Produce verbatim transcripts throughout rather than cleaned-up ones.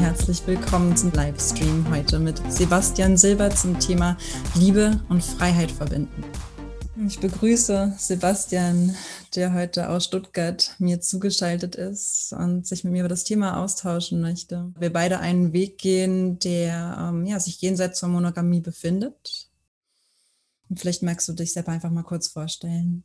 herzlich willkommen zum Livestream heute mit Sebastian Silber zum Thema Liebe und Freiheit verbinden. Ich begrüße Sebastian, der heute aus Stuttgart mir zugeschaltet ist und sich mit mir über das Thema austauschen möchte. Wir beide einen Weg gehen, der ähm, ja, sich jenseits zur Monogamie befindet. Und vielleicht magst du dich selber einfach mal kurz vorstellen.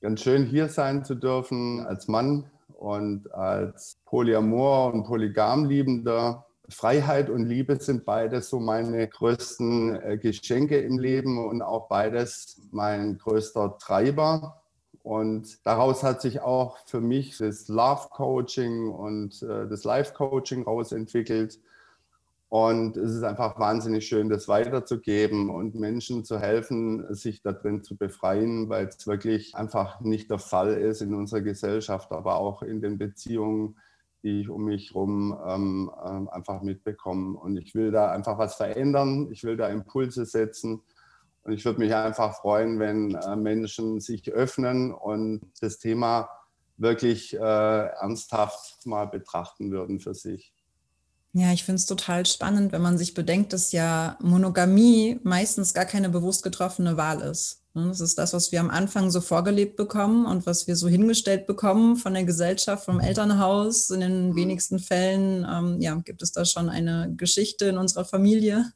Ganz schön, hier sein zu dürfen als Mann und als Polyamor- und Polygamliebender. Freiheit und Liebe sind beides so meine größten Geschenke im Leben und auch beides mein größter Treiber. Und daraus hat sich auch für mich das Love-Coaching und das Life-Coaching rausentwickelt. Und es ist einfach wahnsinnig schön, das weiterzugeben und Menschen zu helfen, sich da drin zu befreien, weil es wirklich einfach nicht der Fall ist in unserer Gesellschaft, aber auch in den Beziehungen, die ich um mich herum ähm, ähm, einfach mitbekomme. Und ich will da einfach was verändern, ich will da Impulse setzen. Und ich würde mich einfach freuen, wenn äh, Menschen sich öffnen und das Thema wirklich äh, ernsthaft mal betrachten würden für sich. Ja, ich finde es total spannend, wenn man sich bedenkt, dass ja Monogamie meistens gar keine bewusst getroffene Wahl ist. Das ist das, was wir am Anfang so vorgelebt bekommen und was wir so hingestellt bekommen von der Gesellschaft, vom Elternhaus. In den wenigsten Fällen ähm, ja, gibt es da schon eine Geschichte in unserer Familie,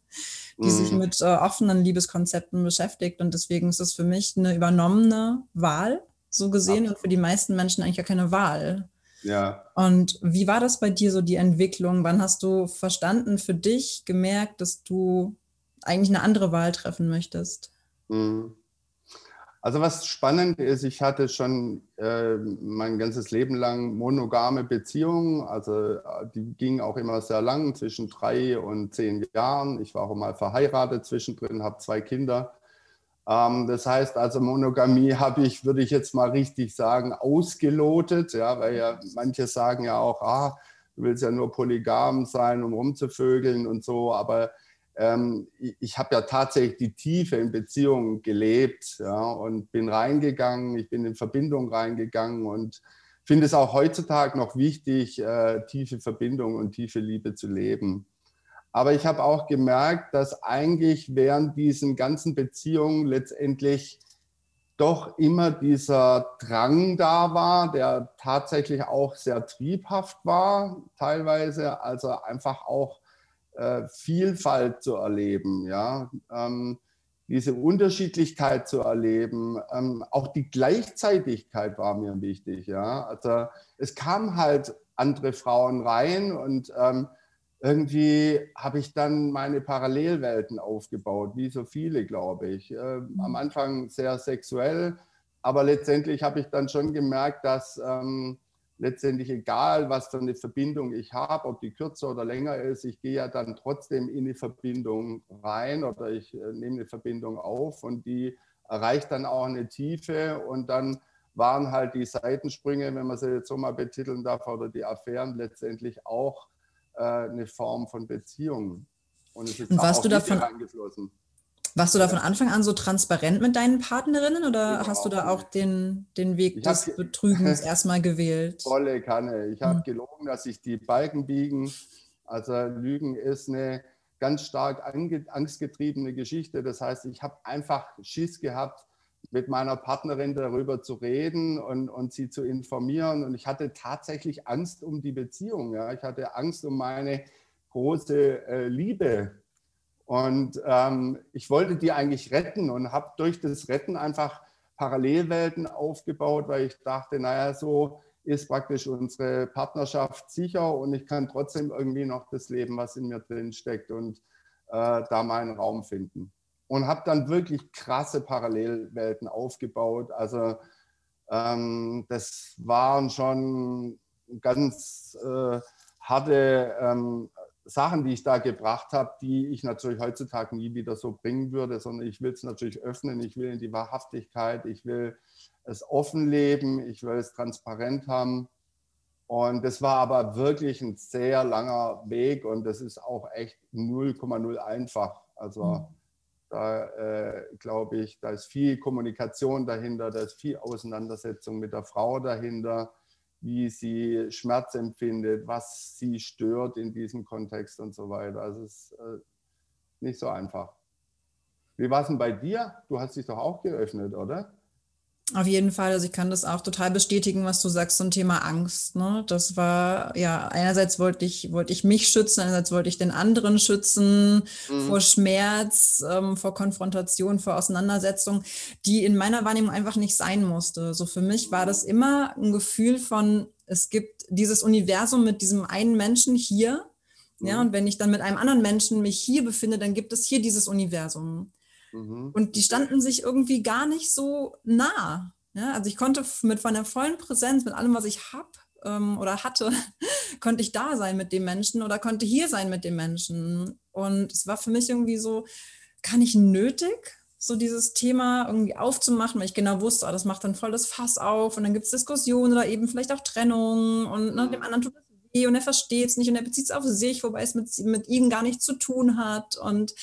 die mhm. sich mit äh, offenen Liebeskonzepten beschäftigt. Und deswegen ist es für mich eine übernommene Wahl, so gesehen, ja. Und für die meisten Menschen eigentlich gar keine Wahl. Ja. Und wie war das bei dir so, die Entwicklung? Wann hast du verstanden für dich, gemerkt, dass du eigentlich eine andere Wahl treffen möchtest? Also was spannend ist, ich hatte schon äh, mein ganzes Leben lang monogame Beziehungen. Also die gingen auch immer sehr lang, zwischen drei und zehn Jahren. Ich war auch mal verheiratet zwischendrin, habe zwei Kinder. Das heißt also, Monogamie habe ich, würde ich jetzt mal richtig sagen, ausgelotet, ja, weil ja manche sagen ja auch, ah, du willst ja nur polygam sein, um rumzuvögeln und so, aber ähm, ich, ich habe ja tatsächlich die Tiefe in Beziehungen gelebt, ja, und bin reingegangen, ich bin in Verbindung reingegangen und finde es auch heutzutage noch wichtig, äh, tiefe Verbindung und tiefe Liebe zu leben. Aber ich habe auch gemerkt, dass eigentlich während diesen ganzen Beziehungen letztendlich doch immer dieser Drang da war, der tatsächlich auch sehr triebhaft war, teilweise, also einfach auch äh, Vielfalt zu erleben, ja, ähm, diese Unterschiedlichkeit zu erleben, ähm, auch die Gleichzeitigkeit war mir wichtig, ja, also es kamen halt andere Frauen rein und ähm, irgendwie habe ich dann meine Parallelwelten aufgebaut, wie so viele, glaube ich. Ähm, am Anfang sehr sexuell, aber letztendlich habe ich dann schon gemerkt, dass ähm, letztendlich egal, was für eine Verbindung ich habe, ob die kürzer oder länger ist, ich gehe ja dann trotzdem in die Verbindung rein oder ich äh, nehme eine Verbindung auf und die erreicht dann auch eine Tiefe und dann waren halt die Seitensprünge, wenn man sie jetzt so mal betiteln darf, oder die Affären letztendlich auch eine Form von Beziehung. Und es ist und warst auch du davon, reingeflossen. Warst du da von Anfang an so transparent mit deinen Partnerinnen oder hast du da auch den, den Weg des ge- Betrügens erstmal gewählt? Volle Kanne. Ich habe mhm. gelogen, dass sich die Balken biegen. Also Lügen ist eine ganz stark ange- angstgetriebene Geschichte. Das heißt, ich habe einfach Schiss gehabt, mit meiner Partnerin darüber zu reden und, und sie zu informieren. Und ich hatte tatsächlich Angst um die Beziehung. Ja. Ich hatte Angst um meine große äh, Liebe. Und ähm, ich wollte die eigentlich retten und habe durch das Retten einfach Parallelwelten aufgebaut, weil ich dachte, naja, so ist praktisch unsere Partnerschaft sicher und ich kann trotzdem irgendwie noch das Leben, was in mir drin steckt und äh, da meinen Raum finden. Und habe dann wirklich krasse Parallelwelten aufgebaut. Also ähm, das waren schon ganz äh, harte ähm, Sachen, die ich da gebracht habe, die ich natürlich heutzutage nie wieder so bringen würde, sondern ich will es natürlich öffnen, ich will in die Wahrhaftigkeit, ich will es offen leben, ich will es transparent haben. Und das war aber wirklich ein sehr langer Weg und das ist auch echt null Komma null einfach. Also mhm. Da äh, glaube ich, da ist viel Kommunikation dahinter, da ist viel Auseinandersetzung mit der Frau dahinter, wie sie Schmerz empfindet, was sie stört in diesem Kontext und so weiter. Also es ist äh, nicht so einfach. Wie war es denn bei dir? Du hast dich doch auch geöffnet, oder? Auf jeden Fall, also ich kann das auch total bestätigen, was du sagst zum Thema Angst, ne? Das war, ja, einerseits wollte ich, wollte ich mich schützen, einerseits wollte ich den anderen schützen mhm. vor Schmerz, ähm, vor Konfrontation, vor Auseinandersetzung, die in meiner Wahrnehmung einfach nicht sein musste. So für mich war das immer ein Gefühl von, es gibt dieses Universum mit diesem einen Menschen hier, mhm. ja, und wenn ich dann mit einem anderen Menschen mich hier befinde, dann gibt es hier dieses Universum. Und die standen sich irgendwie gar nicht so nah. Ja, also ich konnte mit von der vollen Präsenz, mit allem, was ich habe ähm, oder hatte, konnte ich da sein mit dem Menschen oder konnte hier sein mit dem Menschen. Und es war für mich irgendwie so, gar nicht nötig, so dieses Thema irgendwie aufzumachen, weil ich genau wusste, oh, das macht dann voll das Fass auf und dann gibt es Diskussionen oder eben vielleicht auch Trennungen und ne, dem anderen tut es weh und er versteht es nicht und er bezieht es auf sich, wobei es mit, mit ihm gar nichts zu tun hat. Und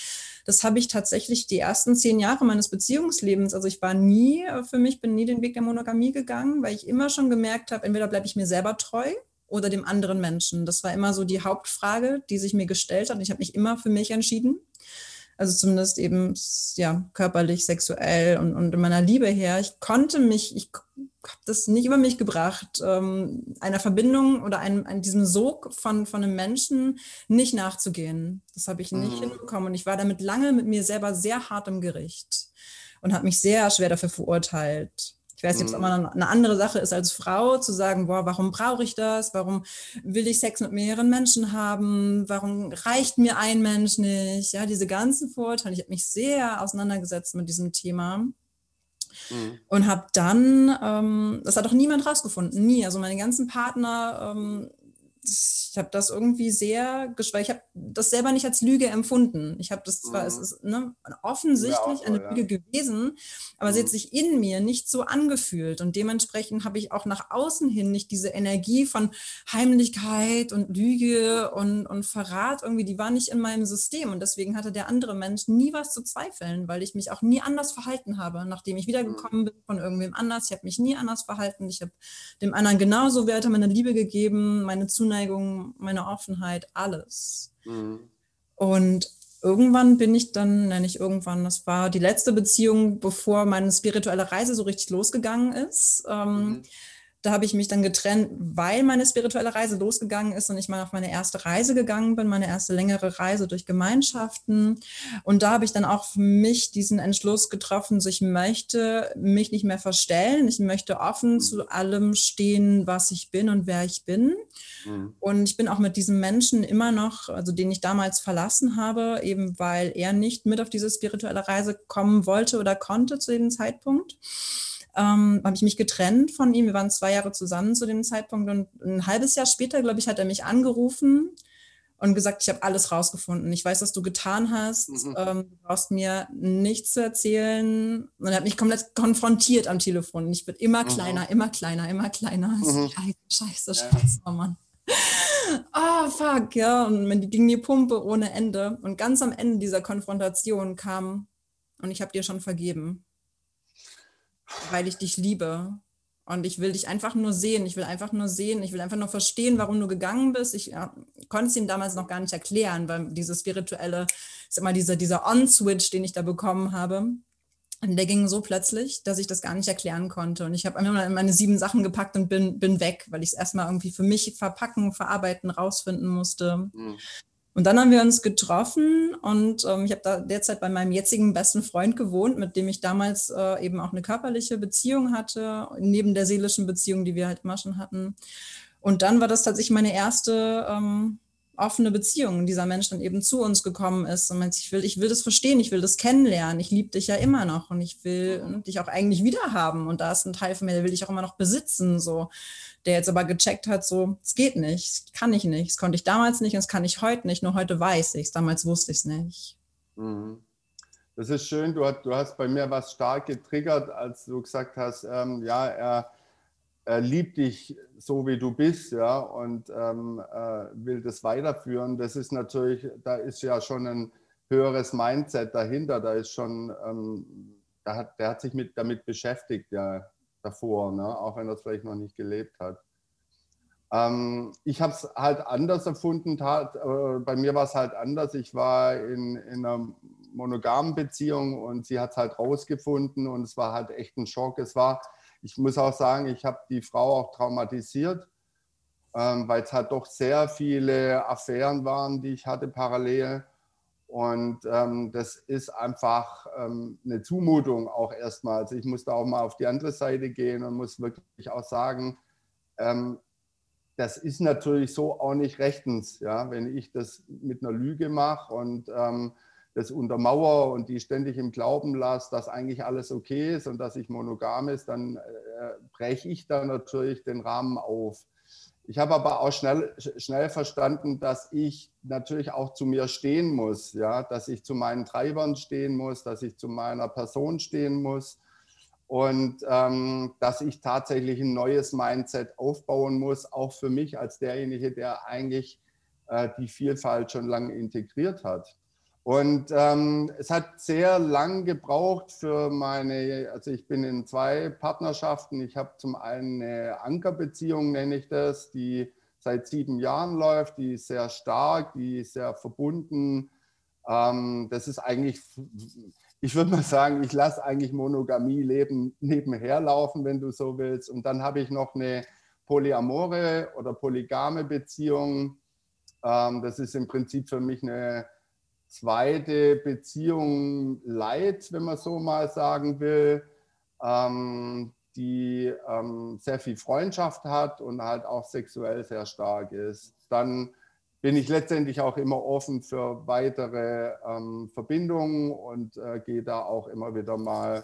das habe ich tatsächlich die ersten zehn Jahre meines Beziehungslebens, also ich war nie, für mich bin nie den Weg der Monogamie gegangen, weil ich immer schon gemerkt habe, entweder bleibe ich mir selber treu oder dem anderen Menschen. Das war immer so die Hauptfrage, die sich mir gestellt hat. Ich habe mich immer für mich entschieden, also zumindest eben ja körperlich, sexuell und, und in meiner Liebe her. Ich konnte mich, ich habe das nicht über mich gebracht, ähm, einer Verbindung oder einem, einem, diesem Sog von, von einem Menschen nicht nachzugehen. Das habe ich nicht mhm. hinbekommen und ich war damit lange mit mir selber sehr hart im Gericht und habe mich sehr schwer dafür verurteilt. Ich weiß nicht, ob es immer eine andere Sache ist als Frau, zu sagen, boah, warum brauche ich das? Warum will ich Sex mit mehreren Menschen haben? Warum reicht mir ein Mensch nicht? Ja, diese ganzen Vorurteile. Ich habe mich sehr auseinandergesetzt mit diesem Thema mhm. und habe dann, ähm, das hat auch niemand rausgefunden, nie. Also meine ganzen Partner, ähm, ich habe das irgendwie sehr geschweigt. Ich habe das selber nicht als Lüge empfunden. Ich habe das zwar, mhm. es ist ne, offensichtlich ja, auch, eine ja. Lüge gewesen, aber mhm. sie hat sich in mir nicht so angefühlt. Und dementsprechend habe ich auch nach außen hin nicht diese Energie von Heimlichkeit und Lüge und, und Verrat irgendwie, die war nicht in meinem System. Und deswegen hatte der andere Mensch nie was zu zweifeln, weil ich mich auch nie anders verhalten habe, nachdem ich wiedergekommen mhm. bin von irgendwem anders. Ich habe mich nie anders verhalten. Ich habe dem anderen genauso weiter meine Liebe gegeben, meine Zuneigung, meine Offenheit, alles. Mhm. Und irgendwann bin ich dann, nenne ich irgendwann, das war die letzte Beziehung, bevor meine spirituelle Reise so richtig losgegangen ist. Ähm, mhm. Da habe ich mich dann getrennt, weil meine spirituelle Reise losgegangen ist und ich mal auf meine erste Reise gegangen bin, meine erste längere Reise durch Gemeinschaften. Und da habe ich dann auch für mich diesen Entschluss getroffen, so ich möchte mich nicht mehr verstellen. Ich möchte offen mhm. zu allem stehen, was ich bin und wer ich bin. Mhm. Und ich bin auch mit diesem Menschen immer noch, also den ich damals verlassen habe, eben weil er nicht mit auf diese spirituelle Reise kommen wollte oder konnte zu dem Zeitpunkt. Ähm, habe ich mich getrennt von ihm. Wir waren zwei Jahre zusammen zu dem Zeitpunkt und ein halbes Jahr später, glaube ich, hat er mich angerufen und gesagt, ich habe alles rausgefunden. Ich weiß, was du getan hast. Mhm. Ähm, du brauchst mir nichts zu erzählen. Und er hat mich komplett konfrontiert am Telefon. Ich bin immer mhm. kleiner, immer kleiner, immer kleiner. Mhm. Scheiße, scheiße, scheiße, oh Mann. Oh, fuck, ja. Und mir ging die Pumpe ohne Ende. Und ganz am Ende dieser Konfrontation kam, und ich habe dir schon vergeben. Weil ich dich liebe und ich will dich einfach nur sehen, ich will einfach nur sehen, ich will einfach nur verstehen, warum du gegangen bist. Ich ja, konnte es ihm damals noch gar nicht erklären, weil dieses spirituelle, ist immer dieser, dieser On-Switch, den ich da bekommen habe, der ging so plötzlich, dass ich das gar nicht erklären konnte. Und ich habe einfach meine sieben Sachen gepackt und bin, bin weg, weil ich es erstmal irgendwie für mich verpacken, verarbeiten, rausfinden musste. Mhm. Und dann haben wir uns getroffen und ähm, ich habe da derzeit bei meinem jetzigen besten Freund gewohnt, mit dem ich damals äh, eben auch eine körperliche Beziehung hatte, neben der seelischen Beziehung, die wir halt immer schon hatten. Und dann war das tatsächlich meine erste ähm, offene Beziehung. Dieser Mensch dann eben zu uns gekommen ist und meinte, ich will, ich will das verstehen, ich will das kennenlernen, ich liebe dich ja immer noch und ich will ne, dich auch eigentlich wiederhaben. Und da ist ein Teil von mir, der will ich auch immer noch besitzen, so. Der jetzt aber gecheckt hat, so, es geht nicht, kann ich nicht, das konnte ich damals nicht und das kann ich heute nicht, nur heute weiß ich es, damals wusste ich es nicht. Mhm. Das ist schön, du hast, du hast bei mir was stark getriggert, als du gesagt hast, ähm, ja, er, er liebt dich so, wie du bist, ja, und ähm, äh, will das weiterführen. Das ist natürlich, da ist ja schon ein höheres Mindset dahinter, da ist schon, ähm, der, hat, der hat sich mit, damit beschäftigt, ja. davor, ne? Auch wenn er es vielleicht noch nicht gelebt hat. Ähm, ich habe es halt anders erfunden. Tat, äh, bei mir war es halt anders. Ich war in, in einer monogamen Beziehung und sie hat es halt rausgefunden und es war halt echt ein Schock. Es war, ich muss auch sagen, ich habe die Frau auch traumatisiert, ähm, weil es halt doch sehr viele Affären waren, die ich hatte parallel. Und ähm, das ist einfach ähm, eine Zumutung auch erstmal. Also ich muss da auch mal auf die andere Seite gehen und muss wirklich auch sagen, ähm, das ist natürlich so auch nicht rechtens, ja, wenn ich das mit einer Lüge mache und ähm, das untermauere und die ständig im Glauben lasse, dass eigentlich alles okay ist und dass ich monogam ist, dann äh, breche ich da natürlich den Rahmen auf. Ich habe aber auch schnell, schnell verstanden, dass ich natürlich auch zu mir stehen muss, ja, dass ich zu meinen Treibern stehen muss, dass ich zu meiner Person stehen muss und ähm, dass ich tatsächlich ein neues Mindset aufbauen muss, auch für mich als derjenige, der eigentlich äh, die Vielfalt schon lange integriert hat. Und ähm, es hat sehr lang gebraucht für meine, also ich bin in zwei Partnerschaften. Ich habe zum einen eine Ankerbeziehung, nenne ich das, die seit sieben Jahren läuft, die ist sehr stark, die ist sehr verbunden. Ähm, das ist eigentlich, ich würde mal sagen, ich lasse eigentlich Monogamie leben, nebenher laufen, wenn du so willst. Und dann habe ich noch eine polyamore oder polygame Beziehung. Ähm, das ist im Prinzip für mich eine zweite Beziehung light, wenn man so mal sagen will, ähm, die ähm, sehr viel Freundschaft hat und halt auch sexuell sehr stark ist. Dann bin ich letztendlich auch immer offen für weitere ähm, Verbindungen und äh, gehe da auch immer wieder mal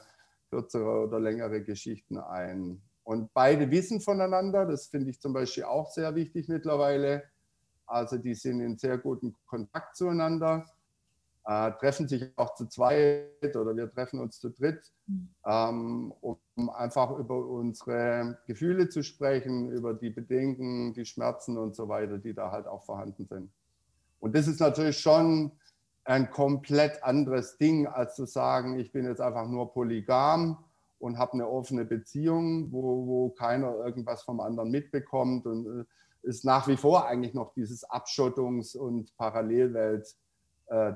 kürzere oder längere Geschichten ein. Und beide wissen voneinander, das finde ich zum Beispiel auch sehr wichtig mittlerweile. Also die sind in sehr gutem Kontakt zueinander. Äh, treffen sich auch zu zweit oder wir treffen uns zu dritt, ähm, um einfach über unsere Gefühle zu sprechen, über die Bedenken, die Schmerzen und so weiter, die da halt auch vorhanden sind. Und das ist natürlich schon ein komplett anderes Ding, als zu sagen, ich bin jetzt einfach nur polygam und habe eine offene Beziehung, wo, wo keiner irgendwas vom anderen mitbekommt, und äh, ist nach wie vor eigentlich noch dieses Abschottungs- und Parallelwelt-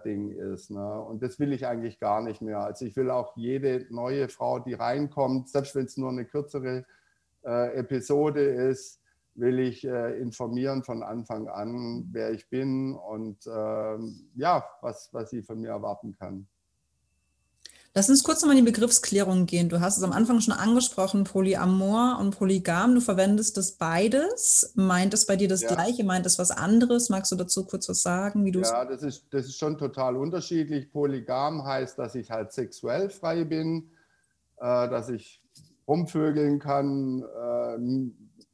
Ding ist. Ne? Und das will ich eigentlich gar nicht mehr. Also ich will auch jede neue Frau, die reinkommt, selbst wenn es nur eine kürzere äh, Episode ist, will ich äh, informieren von Anfang an, wer ich bin und ähm, ja, was, was sie von mir erwarten kann. Lass uns kurz nochmal in die Begriffsklärung gehen. Du hast es am Anfang schon angesprochen, Polyamor und Polygam. Du verwendest das beides. Meint es bei dir das ja. Gleiche? Meint es was anderes? Magst du dazu kurz was sagen? Wie du ja, das ist, das ist schon total unterschiedlich. Polygam heißt, dass ich halt sexuell frei bin, äh, dass ich rumvögeln kann äh,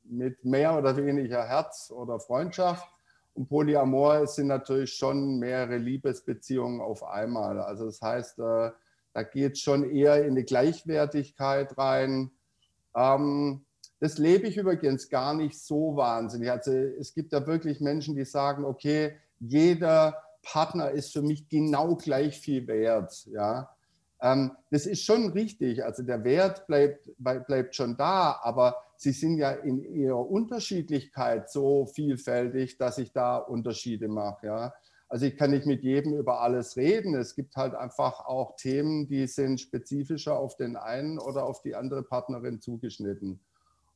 mit mehr oder weniger Herz oder Freundschaft. Und Polyamor sind natürlich schon mehrere Liebesbeziehungen auf einmal. Also das heißt, äh, da geht es schon eher in eine Gleichwertigkeit rein. Ähm, das lebe ich übrigens gar nicht so wahnsinnig. Also es gibt da wirklich Menschen, die sagen, okay, jeder Partner ist für mich genau gleich viel wert. Ja? Ähm, das ist schon richtig. Also der Wert bleibt, bleibt schon da, aber sie sind ja in ihrer Unterschiedlichkeit so vielfältig, dass ich da Unterschiede mache. Ja? Also ich kann nicht mit jedem über alles reden. Es gibt halt einfach auch Themen, die sind spezifischer auf den einen oder auf die andere Partnerin zugeschnitten.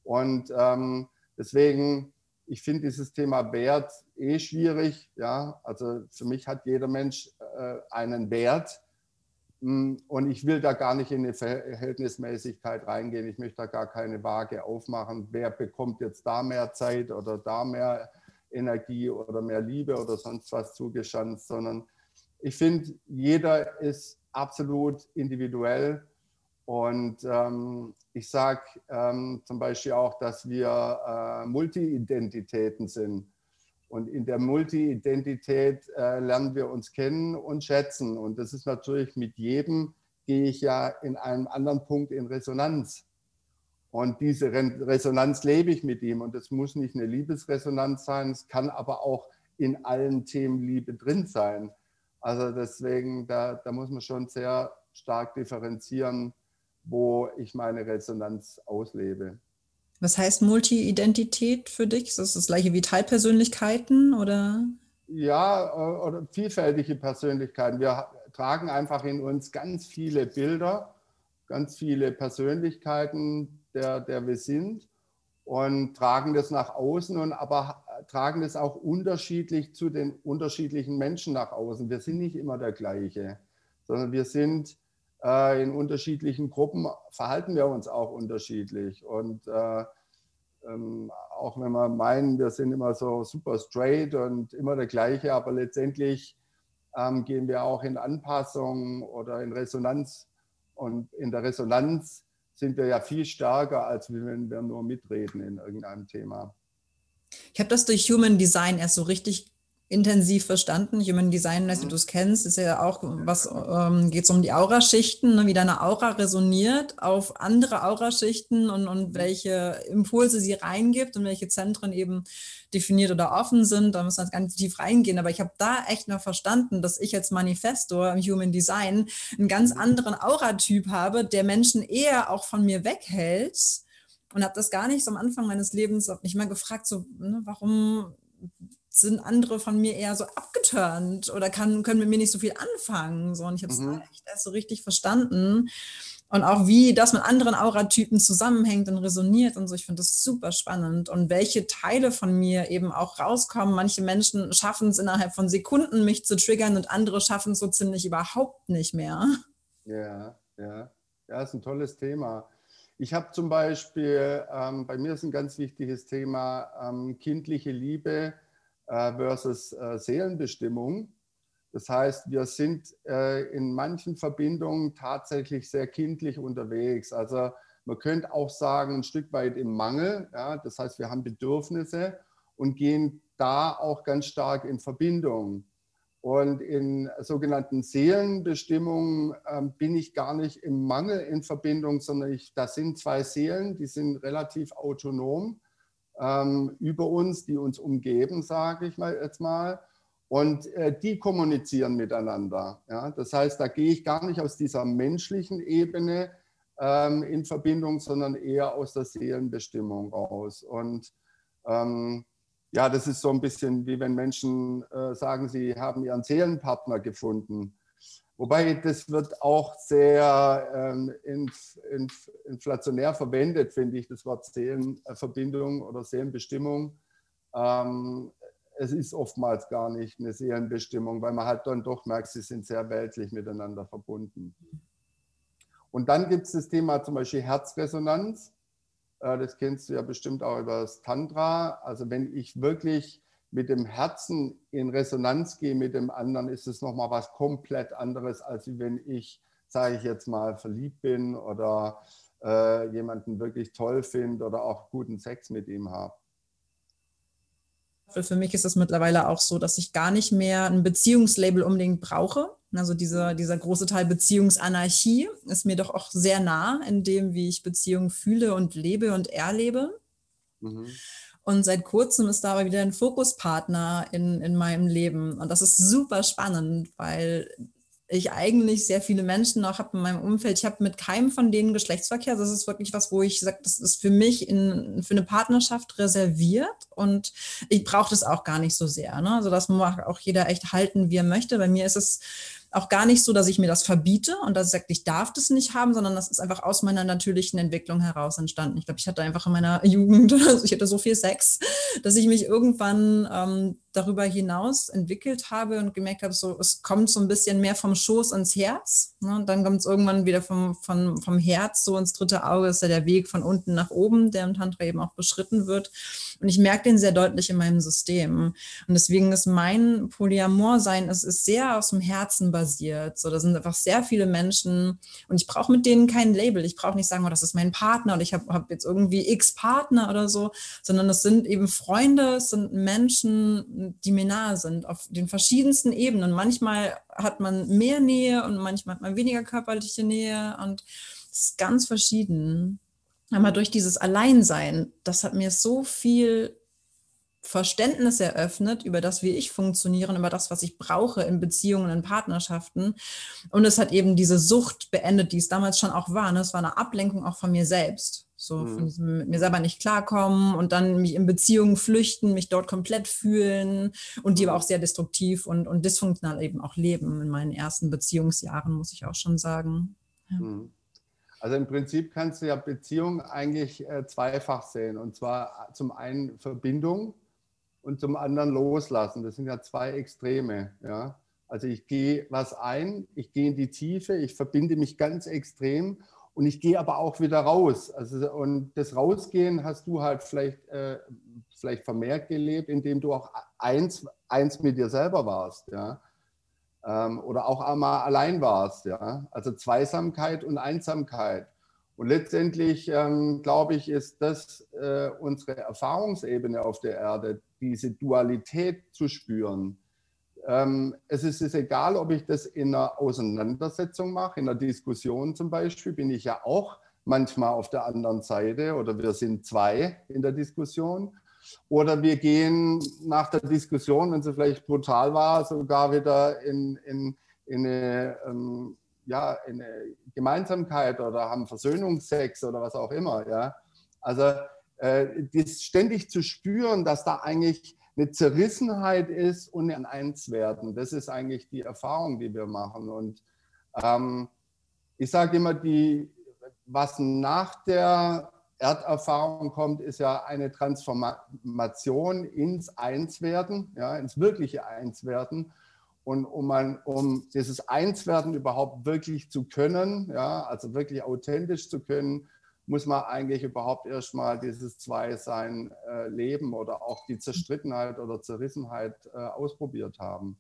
Und ähm, deswegen, ich finde dieses Thema Wert eh schwierig. Ja? Also für mich hat jeder Mensch äh, einen Wert. Und ich will da gar nicht in eine Verhältnismäßigkeit reingehen. Ich möchte da gar keine Waage aufmachen. Wer bekommt jetzt da mehr Zeit oder da mehr Energie oder mehr Liebe oder sonst was zugeschanzt, sondern ich finde, jeder ist absolut individuell. Und ähm, ich sage ähm, zum Beispiel auch, dass wir äh, Multi-Identitäten sind. Und in der Multi-Identität äh, lernen wir uns kennen und schätzen. Und das ist natürlich, mit jedem gehe ich ja in einem anderen Punkt in Resonanz. Und diese Resonanz lebe ich mit ihm. Und es muss nicht eine Liebesresonanz sein, es kann aber auch in allen Themen Liebe drin sein. Also deswegen, da, da muss man schon sehr stark differenzieren, wo ich meine Resonanz auslebe. Was heißt Multi-Identität für dich? Ist das das gleiche wie Teilpersönlichkeiten oder? Ja, oder vielfältige Persönlichkeiten. Wir tragen einfach in uns ganz viele Bilder, ganz viele Persönlichkeiten, der, der wir sind, und tragen das nach außen, und aber tragen das auch unterschiedlich zu den unterschiedlichen Menschen nach außen. Wir sind nicht immer der gleiche, sondern wir sind äh, in unterschiedlichen Gruppen, verhalten wir uns auch unterschiedlich. Und äh, ähm, auch wenn wir meinen, wir sind immer so super straight und immer der gleiche, aber letztendlich ähm, gehen wir auch in Anpassung oder in Resonanz. Und in der Resonanz sind wir ja viel stärker, als wenn wir nur mitreden in irgendeinem Thema. Ich habe das durch Human Design erst so richtig intensiv verstanden. Human Design, als mhm. du es kennst, ist ja auch, was ähm, geht es um die Auraschichten, ne? Wie deine Aura resoniert auf andere Auraschichten und, und welche Impulse sie reingibt und welche Zentren eben definiert oder offen sind. Da müssen wir jetzt gar nicht tief reingehen. Aber ich habe da echt noch verstanden, dass ich als Manifestor im Human Design einen ganz anderen Auratyp habe, der Menschen eher auch von mir weghält, und habe das gar nicht so am Anfang meines Lebens, habe mich mal gefragt, so, ne, warum sind andere von mir eher so abgeturnt oder kann, können mit mir nicht so viel anfangen. So. Und ich habe es mhm. echt erst so richtig verstanden. Und auch wie das mit anderen Auratypen zusammenhängt und resoniert und so. Ich finde das super spannend. Und welche Teile von mir eben auch rauskommen. Manche Menschen schaffen es innerhalb von Sekunden, mich zu triggern, und andere schaffen es so ziemlich überhaupt nicht mehr. Ja, ja. Ja, ist ein tolles Thema. Ich habe zum Beispiel, ähm, bei mir ist ein ganz wichtiges Thema, ähm, kindliche Liebe versus äh, Seelenbestimmung. Das heißt, wir sind äh, in manchen Verbindungen tatsächlich sehr kindlich unterwegs. Also man könnte auch sagen, ein Stück weit im Mangel. Ja? Das heißt, wir haben Bedürfnisse und gehen da auch ganz stark in Verbindung. Und in sogenannten Seelenbestimmungen äh, bin ich gar nicht im Mangel in Verbindung, sondern ich, das sind zwei Seelen, die sind relativ autonom über uns, die uns umgeben, sage ich mal jetzt mal, und äh, die kommunizieren miteinander. Ja? Das heißt, da gehe ich gar nicht aus dieser menschlichen Ebene ähm, in Verbindung, sondern eher aus der Seelenbestimmung raus. Und ähm, ja, das ist so ein bisschen wie wenn Menschen äh, sagen, sie haben ihren Seelenpartner gefunden. Wobei das wird auch sehr ähm, inf, inf, inflationär verwendet, finde ich, das Wort Seelenverbindung oder Seelenbestimmung. Ähm, es ist oftmals gar nicht eine Seelenbestimmung, weil man halt dann doch merkt, sie sind sehr weltlich miteinander verbunden. Und dann gibt es das Thema zum Beispiel Herzresonanz. Äh, das kennst du ja bestimmt auch über das Tantra. Also wenn ich wirklich mit dem Herzen in Resonanz gehe mit dem anderen, ist es nochmal was komplett anderes, als wenn ich, sage ich jetzt mal, verliebt bin oder äh, jemanden wirklich toll finde oder auch guten Sex mit ihm habe. Für mich ist es mittlerweile auch so, dass ich gar nicht mehr ein Beziehungslabel unbedingt brauche. Also dieser, dieser große Teil Beziehungsanarchie ist mir doch auch sehr nah in dem, wie ich Beziehungen fühle und lebe und erlebe. Mhm. Und seit kurzem ist da aber wieder ein Fokuspartner in, in meinem Leben. Und das ist super spannend, weil ich eigentlich sehr viele Menschen noch habe in meinem Umfeld. Ich habe mit keinem von denen Geschlechtsverkehr. Das ist wirklich was, wo ich sage, das ist für mich in, für eine Partnerschaft reserviert. Und ich brauche das auch gar nicht so sehr. Ne? Also das mag auch jeder echt halten, wie er möchte. Bei mir ist es auch gar nicht so, dass ich mir das verbiete und dass ich sage, ich darf das nicht haben, sondern das ist einfach aus meiner natürlichen Entwicklung heraus entstanden. Ich glaube, ich hatte einfach in meiner Jugend, also ich hatte so viel Sex, dass ich mich irgendwann ähm, darüber hinaus entwickelt habe und gemerkt habe, so, es kommt so ein bisschen mehr vom Schoß ins Herz, ne? Und dann kommt es irgendwann wieder vom, vom, vom Herz so ins dritte Auge, ist ja der Weg von unten nach oben, der im Tantra eben auch beschritten wird. Und ich merke den sehr deutlich in meinem System. Und deswegen ist mein Polyamor-Sein, es ist sehr aus dem Herzen basiert. So, da sind einfach sehr viele Menschen und ich brauche mit denen kein Label. Ich brauche nicht sagen, oh, das ist mein Partner oder ich habe hab jetzt irgendwie x Partner oder so, sondern das sind eben Freunde, es sind Menschen, die mir nahe sind auf den verschiedensten Ebenen. Manchmal hat man mehr Nähe und manchmal hat man weniger körperliche Nähe und es ist ganz verschieden. Aber durch dieses Alleinsein, das hat mir so viel Verständnis eröffnet über das, wie ich funktioniere, über das, was ich brauche in Beziehungen, in Partnerschaften. Und es hat eben diese Sucht beendet, die es damals schon auch war. Ne? Es war eine Ablenkung auch von mir selbst. So mhm. von diesem mit mir selber nicht klarkommen und dann mich in Beziehungen flüchten, mich dort komplett fühlen und die mhm. aber auch sehr destruktiv und, und dysfunktional eben auch leben in meinen ersten Beziehungsjahren, muss ich auch schon sagen. Ja. Mhm. Also im Prinzip kannst du ja Beziehung eigentlich äh, zweifach sehen. Und zwar zum einen Verbindung und zum anderen Loslassen. Das sind ja zwei Extreme. Ja? Also ich gehe was ein, ich gehe in die Tiefe, ich verbinde mich ganz extrem und ich gehe aber auch wieder raus. Also, und das Rausgehen hast du halt vielleicht, äh, vielleicht vermehrt gelebt, indem du auch eins, eins mit dir selber warst. Ja? Oder auch einmal allein warst, ja. Also Zweisamkeit und Einsamkeit. Und letztendlich, ähm, glaube ich, ist das äh, unsere Erfahrungsebene auf der Erde, diese Dualität zu spüren. Ähm, es ist, ist egal, ob ich das in einer Auseinandersetzung mache, in einer Diskussion zum Beispiel, bin ich ja auch manchmal auf der anderen Seite oder wir sind zwei in der Diskussion. Oder wir gehen nach der Diskussion, wenn sie vielleicht brutal war, sogar wieder in, in, in, eine, ähm, ja, in eine Gemeinsamkeit oder haben Versöhnungsex oder was auch immer. Ja? Also äh, das ständig zu spüren, dass da eigentlich eine Zerrissenheit ist und ein Einswerden. Das ist eigentlich die Erfahrung, die wir machen. Und ähm, ich sage immer, die, was nach der Erderfahrung kommt, ist ja eine Transformation ins Einswerden, ja, ins wirkliche Einswerden. Und um, man, um dieses Einswerden überhaupt wirklich zu können, ja, also wirklich authentisch zu können, muss man eigentlich überhaupt erstmal dieses Zweisein äh, leben oder auch die Zerstrittenheit oder Zerrissenheit äh, ausprobiert haben.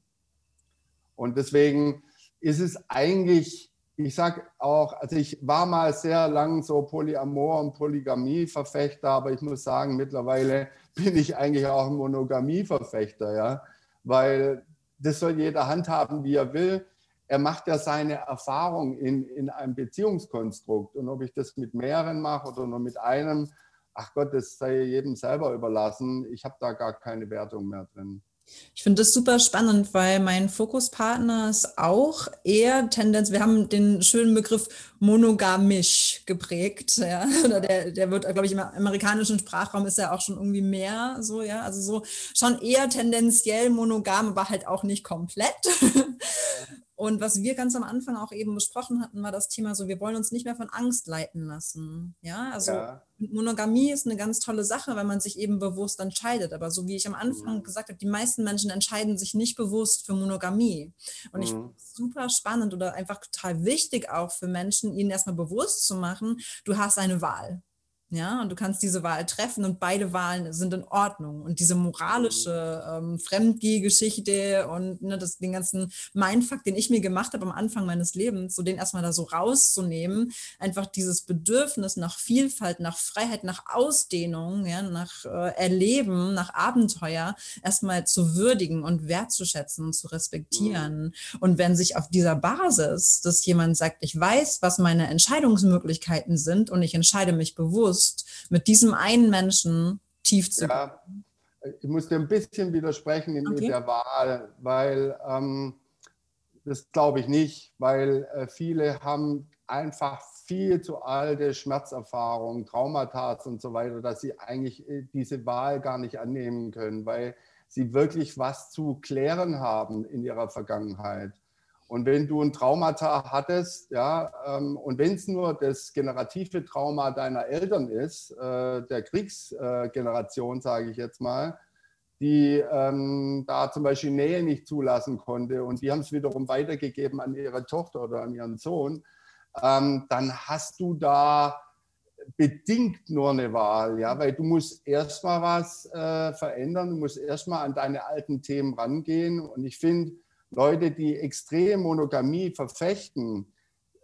Und deswegen ist es eigentlich... Ich sage auch, also ich war mal sehr lang so Polyamor- und Polygamie-Verfechter, aber ich muss sagen, mittlerweile bin ich eigentlich auch ein Monogamie-Verfechter, ja? Weil das soll jeder handhaben, wie er will. Er macht ja seine Erfahrung in, in einem Beziehungskonstrukt. Und ob ich das mit mehreren mache oder nur mit einem, ach Gott, das sei jedem selber überlassen. Ich habe da gar keine Wertung mehr drin. Ich finde das super spannend, weil mein Fokuspartner ist auch eher Tendenz, wir haben den schönen Begriff monogamisch geprägt, ja, oder der, der wird, glaube ich, im amerikanischen Sprachraum ist ja auch schon irgendwie mehr so, ja, also so schon eher tendenziell monogam, aber halt auch nicht komplett. Und was wir ganz am Anfang auch eben besprochen hatten, war das Thema so, wir wollen uns nicht mehr von Angst leiten lassen. Ja, also ja. Monogamie ist eine ganz tolle Sache, wenn man sich eben bewusst entscheidet. Aber so wie ich am Anfang mhm. gesagt habe, die meisten Menschen entscheiden sich nicht bewusst für Monogamie. Und mhm. ich finde es super spannend oder einfach total wichtig auch für Menschen, ihnen erstmal bewusst zu machen, du hast eine Wahl. Ja, und du kannst diese Wahl treffen und beide Wahlen sind in Ordnung. Und diese moralische ähm, Fremdgeh-Geschichte und ne, das, den ganzen Mindfuck, den ich mir gemacht habe am Anfang meines Lebens, so den erstmal da so rauszunehmen, einfach dieses Bedürfnis nach Vielfalt, nach Freiheit, nach Ausdehnung, ja, nach äh, Erleben, nach Abenteuer, erstmal zu würdigen und wertzuschätzen und zu respektieren. Mhm. Und wenn sich auf dieser Basis, dass jemand sagt, ich weiß, was meine Entscheidungsmöglichkeiten sind und ich entscheide mich bewusst, mit diesem einen Menschen tief zu ja, ich muss dir ein bisschen widersprechen in okay. der Wahl, weil ähm, das glaube ich nicht, weil äh, viele haben einfach viel zu alte Schmerzerfahrungen, Traumata und so weiter, dass sie eigentlich äh, diese Wahl gar nicht annehmen können, weil sie wirklich was zu klären haben in ihrer Vergangenheit. Und wenn du ein Traumata hattest, ja, ähm, und wenn es nur das generative Trauma deiner Eltern ist, äh, der Kriegsgeneration, äh, sage ich jetzt mal, die ähm, da zum Beispiel Nähe nicht zulassen konnte und die haben es wiederum weitergegeben an ihre Tochter oder an ihren Sohn, ähm, dann hast du da bedingt nur eine Wahl, ja, weil du musst erstmal was äh, verändern, du musst erstmal an deine alten Themen rangehen. Und ich finde, Leute, die extrem Monogamie verfechten,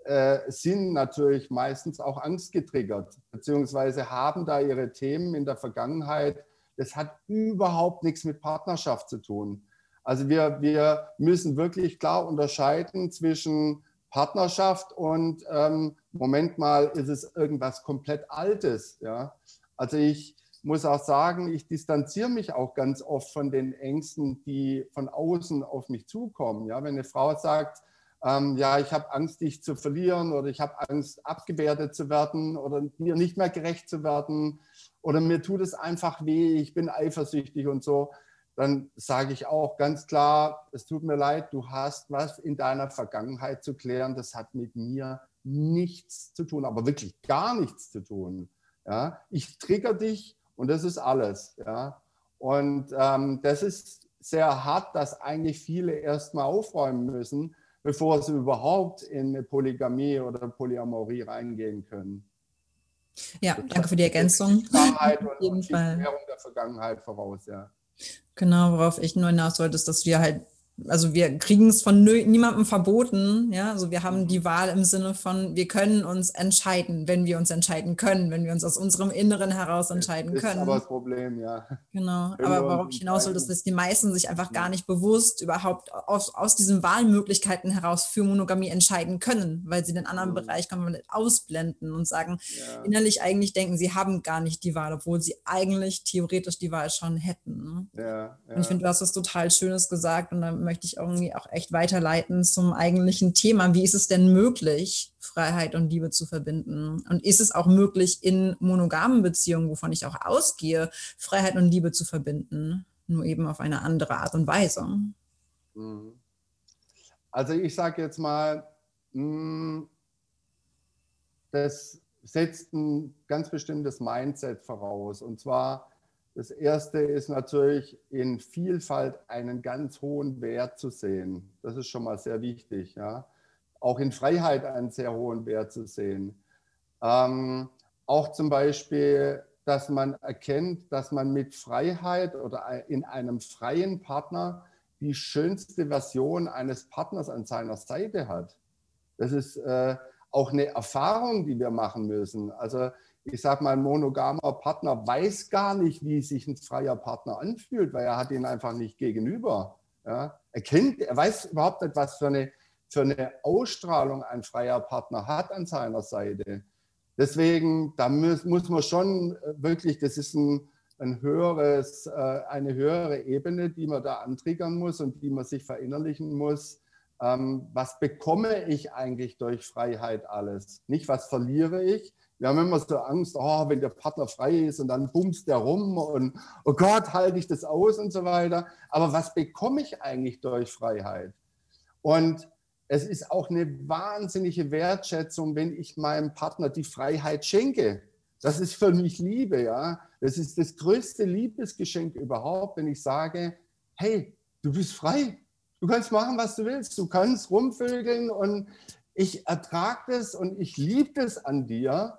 äh, sind natürlich meistens auch angstgetriggert, beziehungsweise haben da ihre Themen in der Vergangenheit. Das hat überhaupt nichts mit Partnerschaft zu tun. Also wir, wir müssen wirklich klar unterscheiden zwischen Partnerschaft und, ähm, Moment mal, ist es irgendwas komplett Altes. Ja? Also ich muss auch sagen, ich distanziere mich auch ganz oft von den Ängsten, die von außen auf mich zukommen. Ja, wenn eine Frau sagt, ähm, ja, ich habe Angst, dich zu verlieren, oder ich habe Angst, abgewertet zu werden oder mir nicht mehr gerecht zu werden, oder mir tut es einfach weh, ich bin eifersüchtig und so, dann sage ich auch ganz klar, es tut mir leid, du hast was in deiner Vergangenheit zu klären, das hat mit mir nichts zu tun, aber wirklich gar nichts zu tun. Ja? Ich trigger dich und das ist alles. Ja? Und ähm, das ist sehr hart, dass eigentlich viele erstmal aufräumen müssen, bevor sie überhaupt in eine Polygamie oder Polyamorie reingehen können. Ja, danke für die Ergänzung. Die Wahrheit und die Klärung der Vergangenheit voraus, ja. Genau, worauf ich nur hinaus wollte, ist, dass wir halt, also wir kriegen es von niemandem verboten, ja, also wir haben die Wahl im Sinne von, wir können uns entscheiden, wenn wir uns entscheiden können, wenn wir uns aus unserem Inneren heraus entscheiden können. Das ist aber das Problem, ja. Genau, aber worauf ich hinaus wollte, ist, dass die meisten sich einfach gar nicht bewusst überhaupt aus, aus diesen Wahlmöglichkeiten heraus für Monogamie entscheiden können, weil sie den anderen mhm. Bereich komplett ausblenden und sagen, ja. innerlich eigentlich denken, sie haben gar nicht die Wahl, obwohl sie eigentlich theoretisch die Wahl schon hätten. Ne? Ja, ja. Und ich finde, du hast was total Schönes gesagt und dann möchte ich irgendwie auch echt weiterleiten zum eigentlichen Thema. Wie ist es denn möglich, Freiheit und Liebe zu verbinden? Und ist es auch möglich, in monogamen Beziehungen, wovon ich auch ausgehe, Freiheit und Liebe zu verbinden, nur eben auf eine andere Art und Weise? Also ich sage jetzt mal, das setzt ein ganz bestimmtes Mindset voraus. Und zwar, das Erste ist natürlich, in Vielfalt einen ganz hohen Wert zu sehen. Das ist schon mal sehr wichtig. Ja? Auch in Freiheit einen sehr hohen Wert zu sehen. Ähm, auch zum Beispiel, dass man erkennt, dass man mit Freiheit oder in einem freien Partner die schönste Version eines Partners an seiner Seite hat. Das ist äh, auch eine Erfahrung, die wir machen müssen. Also ich sage mal, ein monogamer Partner weiß gar nicht, wie sich ein freier Partner anfühlt, weil er hat ihn einfach nicht gegenüber. Ja? Er kennt, er weiß überhaupt nicht, was für eine, für eine Ausstrahlung ein freier Partner hat an seiner Seite. Deswegen, da muss, muss man schon wirklich, das ist ein, ein höheres, eine höhere Ebene, die man da antriggern muss und die man sich verinnerlichen muss. Ähm, was bekomme ich eigentlich durch Freiheit alles? Nicht, was verliere ich? Wir haben immer so Angst, oh, wenn der Partner frei ist und dann bumst der rum und oh Gott, halte ich das aus und so weiter. Aber was bekomme ich eigentlich durch Freiheit? Und es ist auch eine wahnsinnige Wertschätzung, wenn ich meinem Partner die Freiheit schenke. Das ist für mich Liebe, ja. Das ist das größte Liebesgeschenk überhaupt, wenn ich sage, hey, du bist frei. Du kannst machen, was du willst. Du kannst rumvögeln und ich ertrage das und ich liebe das an dir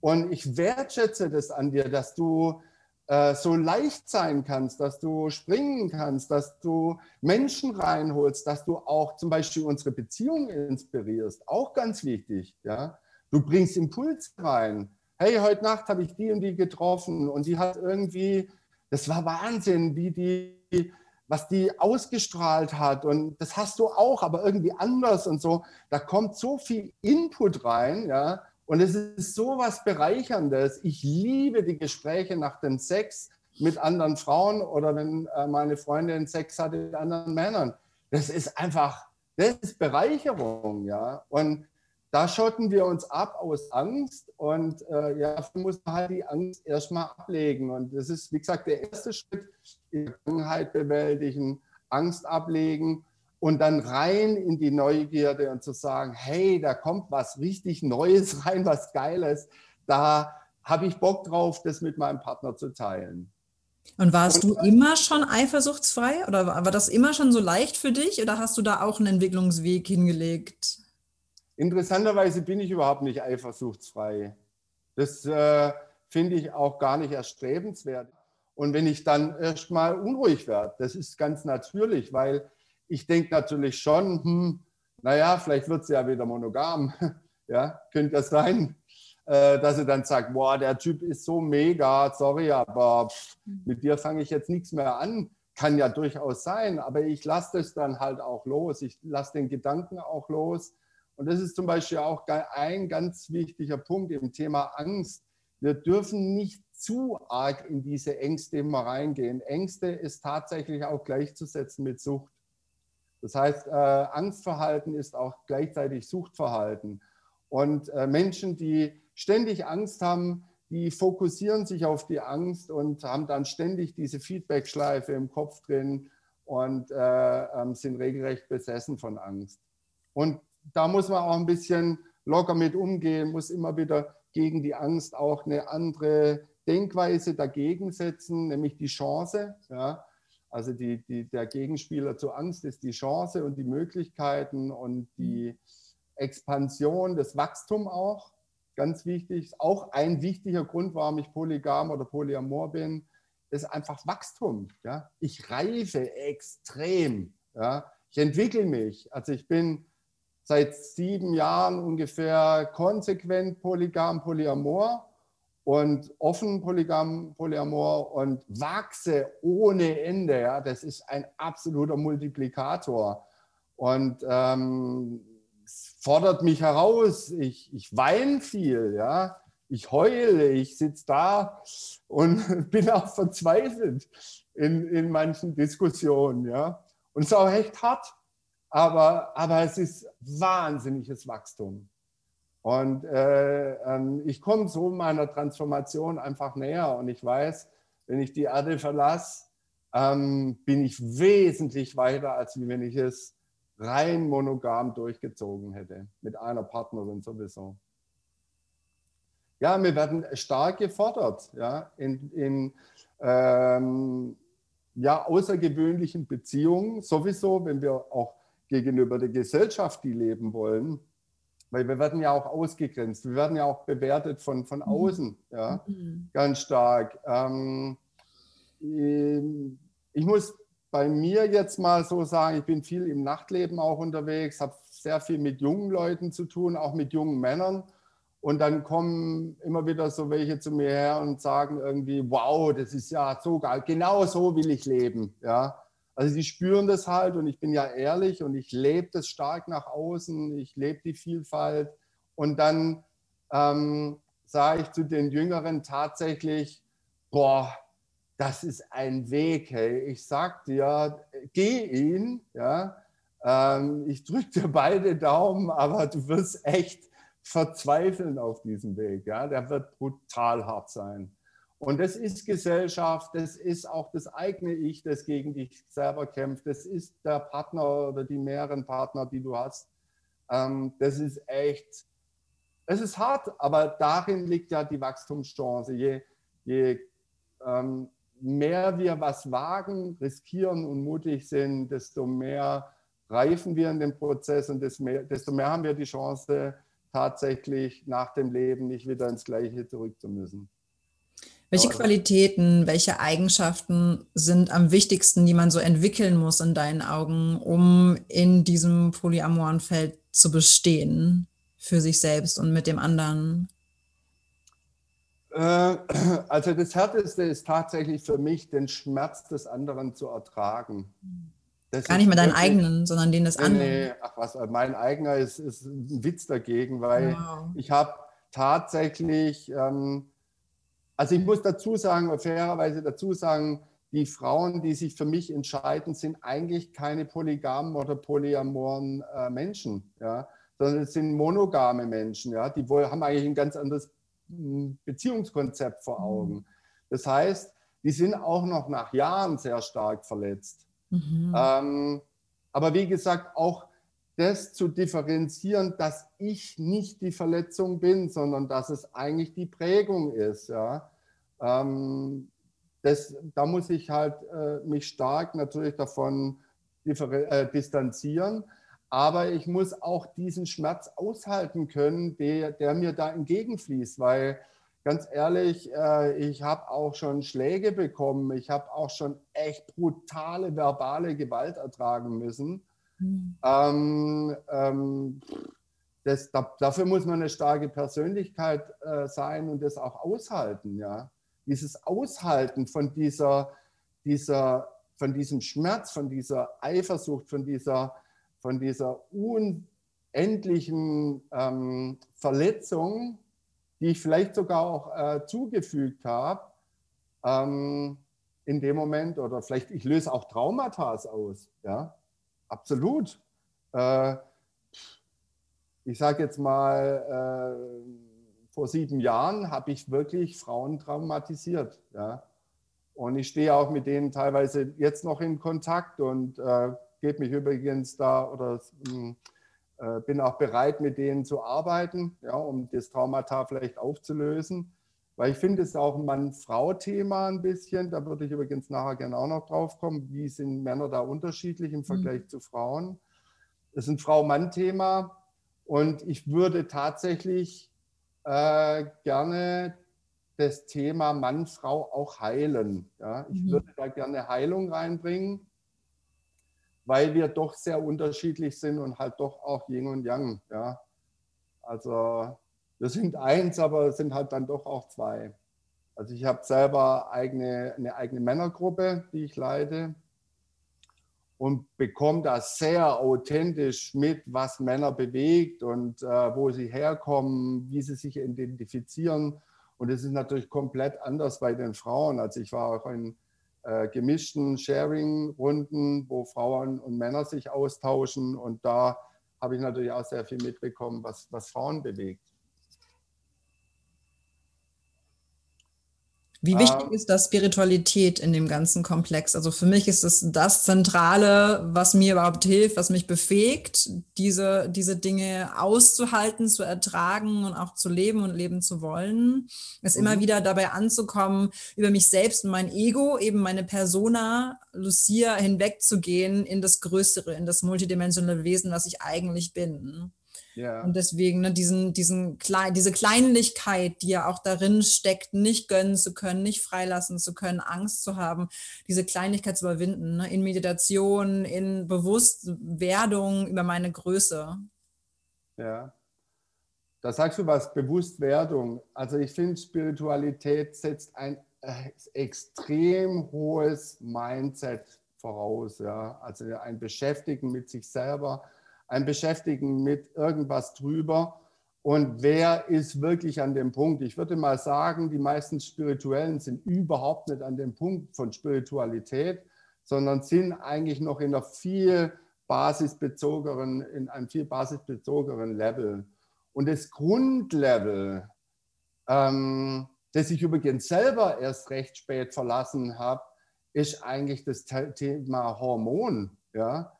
und ich wertschätze das an dir, dass du äh, so leicht sein kannst, dass du springen kannst, dass du Menschen reinholst, dass du auch zum Beispiel unsere Beziehung inspirierst. Auch ganz wichtig. Ja? Du bringst Impuls rein. Hey, heute Nacht habe ich die und die getroffen und die hat irgendwie, das war Wahnsinn, wie die... was die ausgestrahlt hat und das hast du auch, aber irgendwie anders und so. Da kommt so viel Input rein, ja, und es ist so was Bereicherndes. Ich liebe die Gespräche nach dem Sex mit anderen Frauen oder wenn meine Freundin Sex hatte mit anderen Männern. Das ist einfach, das ist Bereicherung, ja, und da schotten wir uns ab aus Angst und äh, ja, muss man halt die Angst erstmal ablegen. Und das ist, wie gesagt, der erste Schritt, die Vergangenheit bewältigen, Angst ablegen und dann rein in die Neugierde und zu sagen, hey, da kommt was richtig Neues rein, was Geiles. Da habe ich Bock drauf, das mit meinem Partner zu teilen. Und warst und, du immer schon eifersuchtsfrei oder war das immer schon so leicht für dich oder hast du da auch einen Entwicklungsweg hingelegt? Interessanterweise bin ich überhaupt nicht eifersuchtsfrei. Das äh, finde ich auch gar nicht erstrebenswert. Und wenn ich dann erstmal unruhig werde, das ist ganz natürlich, weil ich denke natürlich schon, hm, naja, vielleicht wird sie ja wieder monogam. Ja, könnte das sein, äh, dass sie dann sagt, boah, der Typ ist so mega, sorry, aber pff, mit dir fange ich jetzt nichts mehr an. Kann ja durchaus sein, aber ich lasse das dann halt auch los. Ich lasse den Gedanken auch los. Und das ist zum Beispiel auch ein ganz wichtiger Punkt im Thema Angst. Wir dürfen nicht zu arg in diese Ängste immer reingehen. Ängste ist tatsächlich auch gleichzusetzen mit Sucht. Das heißt, äh, Angstverhalten ist auch gleichzeitig Suchtverhalten. Und äh, Menschen, die ständig Angst haben, die fokussieren sich auf die Angst und haben dann ständig diese Feedbackschleife im Kopf drin und äh, äh, sind regelrecht besessen von Angst. Und da muss man auch ein bisschen locker mit umgehen, muss immer wieder gegen die Angst auch eine andere Denkweise dagegen setzen, nämlich die Chance. Ja? Also die, die, der Gegenspieler zur Angst ist die Chance und die Möglichkeiten und die Expansion, das Wachstum auch, ganz wichtig. Auch ein wichtiger Grund, warum ich polygam oder polyamor bin, ist einfach Wachstum. Ja? Ich reife extrem. Ja? Ich entwickle mich. Also ich bin seit sieben Jahren ungefähr konsequent polygam, polyamor und offen polygam, polyamor und wachse ohne Ende. Ja? Das ist ein absoluter Multiplikator und ähm, es fordert mich heraus. Ich, ich weine viel, ja? Ich heule, ich sitze da und bin auch verzweifelt in, in manchen Diskussionen. Ja? Und es ist auch echt hart. Aber, aber es ist wahnsinniges Wachstum. Und äh, ich komme so meiner Transformation einfach näher. Und ich weiß, wenn ich die Erde verlasse, ähm, bin ich wesentlich weiter, als wenn ich es rein monogam durchgezogen hätte. Mit einer Partnerin sowieso. Ja, wir werden stark gefordert, ja, in, in ähm, ja, außergewöhnlichen Beziehungen. Sowieso, wenn wir auch gegenüber der Gesellschaft, die leben wollen, weil wir werden ja auch ausgegrenzt, wir werden ja auch bewertet von, von außen, ja, mhm. ganz stark. Ähm, ich muss bei mir jetzt mal so sagen, ich bin viel im Nachtleben auch unterwegs, habe sehr viel mit jungen Leuten zu tun, auch mit jungen Männern, und dann kommen immer wieder so welche zu mir her und sagen irgendwie, wow, das ist ja so geil, genau so will ich leben, ja. Also sie spüren das halt, und ich bin ja ehrlich und ich lebe das stark nach außen, ich lebe die Vielfalt, und dann ähm, sage ich zu den Jüngeren tatsächlich, boah, das ist ein Weg, hey, ich sag dir, geh ihn, ja, ähm, ich drücke dir beide Daumen, aber du wirst echt verzweifeln auf diesem Weg, ja, der wird brutal hart sein. Und das ist Gesellschaft, das ist auch das eigene Ich, das gegen dich selber kämpft. Das ist der Partner oder die mehreren Partner, die du hast. Ähm, das ist echt, es ist hart, aber darin liegt ja die Wachstumschance. Je, je ähm, mehr wir was wagen, riskieren und mutig sind, desto mehr reifen wir in den Prozess, und desto mehr, desto mehr haben wir die Chance, tatsächlich nach dem Leben nicht wieder ins Gleiche zurück zu müssen. Welche Qualitäten, welche Eigenschaften sind am wichtigsten, die man so entwickeln muss in deinen Augen, um in diesem polyamoren Feld zu bestehen, für sich selbst und mit dem anderen? Also das Härteste ist tatsächlich für mich, den Schmerz des anderen zu ertragen. Das Gar nicht mal deinen eigenen, sondern den des anderen. Nee, ach was, mein eigener ist, ist ein Witz dagegen, weil wow. ich habe tatsächlich... Ähm, Also ich muss dazu sagen, fairerweise dazu sagen, die Frauen, die sich für mich entscheiden, sind eigentlich keine polygamen oder polyamoren äh, Menschen, ja? Sondern es sind monogame Menschen. Ja? Die wohl, haben eigentlich ein ganz anderes Beziehungskonzept vor Augen. Das heißt, die sind auch noch nach Jahren sehr stark verletzt. Mhm. Ähm, aber wie gesagt, auch das zu differenzieren, dass ich nicht die Verletzung bin, sondern dass es eigentlich die Prägung ist. Ja? Ähm, das, da muss ich halt äh, mich stark natürlich davon äh, distanzieren, aber ich muss auch diesen Schmerz aushalten können, der, der mir da entgegenfließt, weil ganz ehrlich, äh, ich habe auch schon Schläge bekommen, ich habe auch schon echt brutale verbale Gewalt ertragen müssen. Ähm, ähm, das, da, dafür muss man eine starke Persönlichkeit äh, sein und das auch aushalten, ja? Dieses Aushalten von dieser, dieser, von diesem Schmerz, von dieser Eifersucht, von dieser, von dieser unendlichen ähm, Verletzung die ich vielleicht sogar auch äh, zugefügt habe, ähm, in dem Moment, oder vielleicht ich löse auch Traumata aus, ja, absolut. Äh, ich sage jetzt mal, äh, vor sieben Jahren habe ich wirklich Frauen traumatisiert, ja, und ich stehe auch mit denen teilweise jetzt noch in Kontakt und äh, gebe mich übrigens da oder mh, äh, bin auch bereit, mit denen zu arbeiten, ja, um das Traumata vielleicht aufzulösen. Weil ich finde, es ist auch ein Mann-Frau-Thema ein bisschen. Da würde ich übrigens nachher gerne auch noch drauf kommen. Wie sind Männer da unterschiedlich im Vergleich mhm. zu Frauen? Das ist ein Frau-Mann-Thema. Und ich würde tatsächlich äh, gerne das Thema Mann-Frau auch heilen. Ja? Ich mhm. würde da gerne Heilung reinbringen, weil wir doch sehr unterschiedlich sind und halt doch auch Yin und Yang. Ja? Also... wir sind eins, aber sind halt dann doch auch zwei. Also ich habe selber eigene, eine eigene Männergruppe, die ich leite, und bekomme da sehr authentisch mit, was Männer bewegt und äh, wo sie herkommen, wie sie sich identifizieren. Und es ist natürlich komplett anders bei den Frauen. Also ich war auch in äh, gemischten Sharing-Runden, wo Frauen und Männer sich austauschen. Und da habe ich natürlich auch sehr viel mitbekommen, was, was Frauen bewegt. Wie wichtig ähm, ist das Spiritualität in dem ganzen Komplex? Also für mich ist es das Zentrale, was mir überhaupt hilft, was mich befähigt, diese, diese Dinge auszuhalten, zu ertragen und auch zu leben und leben zu wollen. Es mhm. immer wieder dabei anzukommen, über mich selbst und mein Ego, eben meine Persona, Lucia, hinwegzugehen in das Größere, in das multidimensionale Wesen, was ich eigentlich bin. Yeah. Und deswegen ne, diesen, diesen Kle- diese Kleinlichkeit, die ja auch darin steckt, nicht gönnen zu können, nicht freilassen zu können, Angst zu haben, diese Kleinlichkeit zu überwinden, ne, in Meditation, in Bewusstwerdung über meine Größe. Ja, da sagst du was, Bewusstwerdung. Also ich finde, Spiritualität setzt ein äh, extrem hohes Mindset voraus. Ja? Also ein Beschäftigen mit sich selber, ein Beschäftigen mit irgendwas drüber. Und wer ist wirklich an dem Punkt? Ich würde mal sagen, die meisten Spirituellen sind überhaupt nicht an dem Punkt von Spiritualität, sondern sind eigentlich noch in, einer viel basisbezogenen, in einem viel basisbezogenen Level. Und das Grundlevel, ähm, das ich übrigens selber erst recht spät verlassen habe, ist eigentlich das Thema Hormon, ja.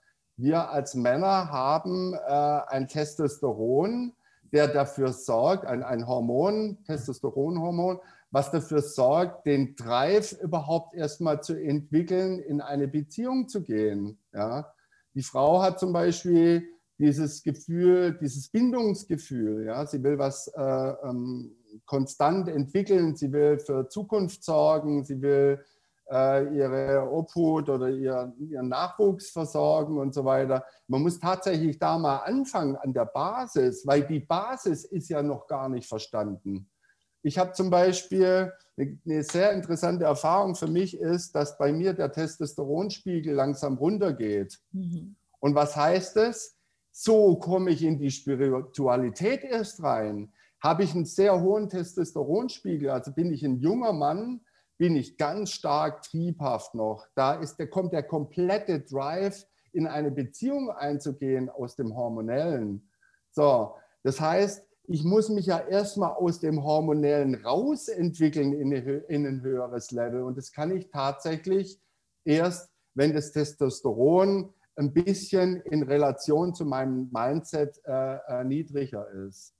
Wir als Männer haben äh, ein Testosteron, der dafür sorgt, ein, ein Hormon, Testosteronhormon, was dafür sorgt, den Drive überhaupt erstmal zu entwickeln, in eine Beziehung zu gehen. Ja? Die Frau hat zum Beispiel dieses Gefühl, dieses Bindungsgefühl. Ja? Sie will was äh, ähm, konstant entwickeln, sie will für Zukunft sorgen, sie will ihre Obhut oder ihren Nachwuchs versorgen und so weiter. Man muss tatsächlich da mal anfangen an der Basis, weil die Basis ist ja noch gar nicht verstanden. Ich habe zum Beispiel, eine sehr interessante Erfahrung für mich ist, dass bei mir der Testosteronspiegel langsam runtergeht. Mhm. Und was heißt das? So komme ich in die Spiritualität erst rein. Habe ich einen sehr hohen Testosteronspiegel, also bin ich ein junger Mann, bin ich ganz stark triebhaft noch. Da ist, der, kommt der komplette Drive, in eine Beziehung einzugehen aus dem Hormonellen. So, das heißt, ich muss mich ja erstmal aus dem Hormonellen rausentwickeln in, in ein höheres Level. Und das kann ich tatsächlich erst, wenn das Testosteron ein bisschen in Relation zu meinem Mindset äh, niedriger ist.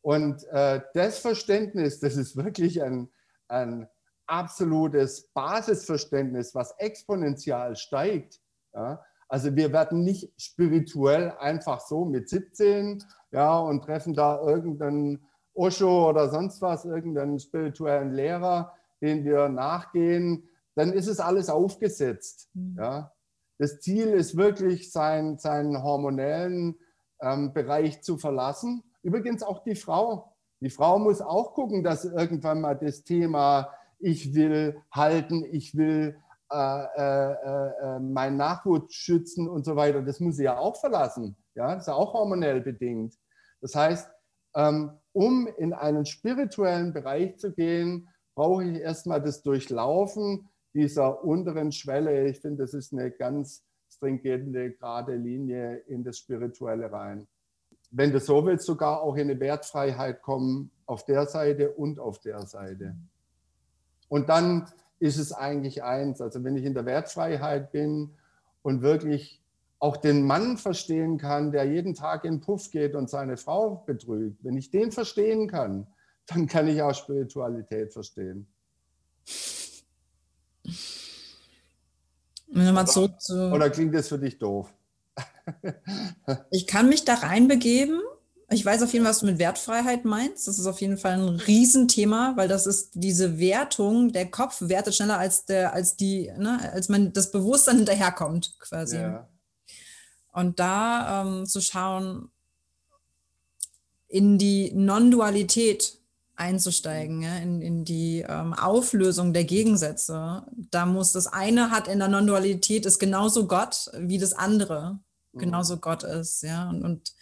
Und äh, das Verständnis, das ist wirklich ein, ein absolutes Basisverständnis, was exponentiell steigt. Ja? Also wir werden nicht spirituell einfach so mit siebzehn ja, und treffen da irgendeinen Osho oder sonst was, irgendeinen spirituellen Lehrer, den wir nachgehen. Dann ist es alles aufgesetzt. Mhm. Ja? Das Ziel ist wirklich, sein, seinen hormonellen ähm, Bereich zu verlassen. Übrigens auch die Frau. Die Frau muss auch gucken, dass irgendwann mal das Thema ich will halten, ich will äh, äh, äh, meinen Nachwuchs schützen und so weiter. Das muss sie ja auch verlassen. Ja? Das ist ja auch hormonell bedingt. Das heißt, Ähm, um in einen spirituellen Bereich zu gehen, brauche ich erstmal das Durchlaufen dieser unteren Schwelle. Ich finde, das ist eine ganz stringente, gerade Linie in das Spirituelle rein. Wenn du so willst, sogar auch in eine Wertfreiheit kommen, auf der Seite und auf der Seite. Und dann ist es eigentlich eins. Also wenn ich in der Wertfreiheit bin und wirklich auch den Mann verstehen kann, der jeden Tag in den Puff geht und seine Frau betrügt, wenn ich den verstehen kann, dann kann ich auch Spiritualität verstehen. Mal zurück zu oder klingt das für dich doof? Ich kann mich da reinbegeben. Ich weiß auf jeden Fall, was du mit Wertfreiheit meinst. Das ist auf jeden Fall ein Riesenthema, weil das ist diese Wertung, der Kopf wertet schneller, als, der, als, die, ne, als man das Bewusstsein hinterherkommt quasi. Ja. Und da ähm, zu schauen, in die Non-Dualität einzusteigen, ja, in, in die ähm, Auflösung der Gegensätze. Da muss das eine hat in der Non-Dualität, ist genauso Gott wie das andere, mhm. genauso Gott ist. Ja. Und, und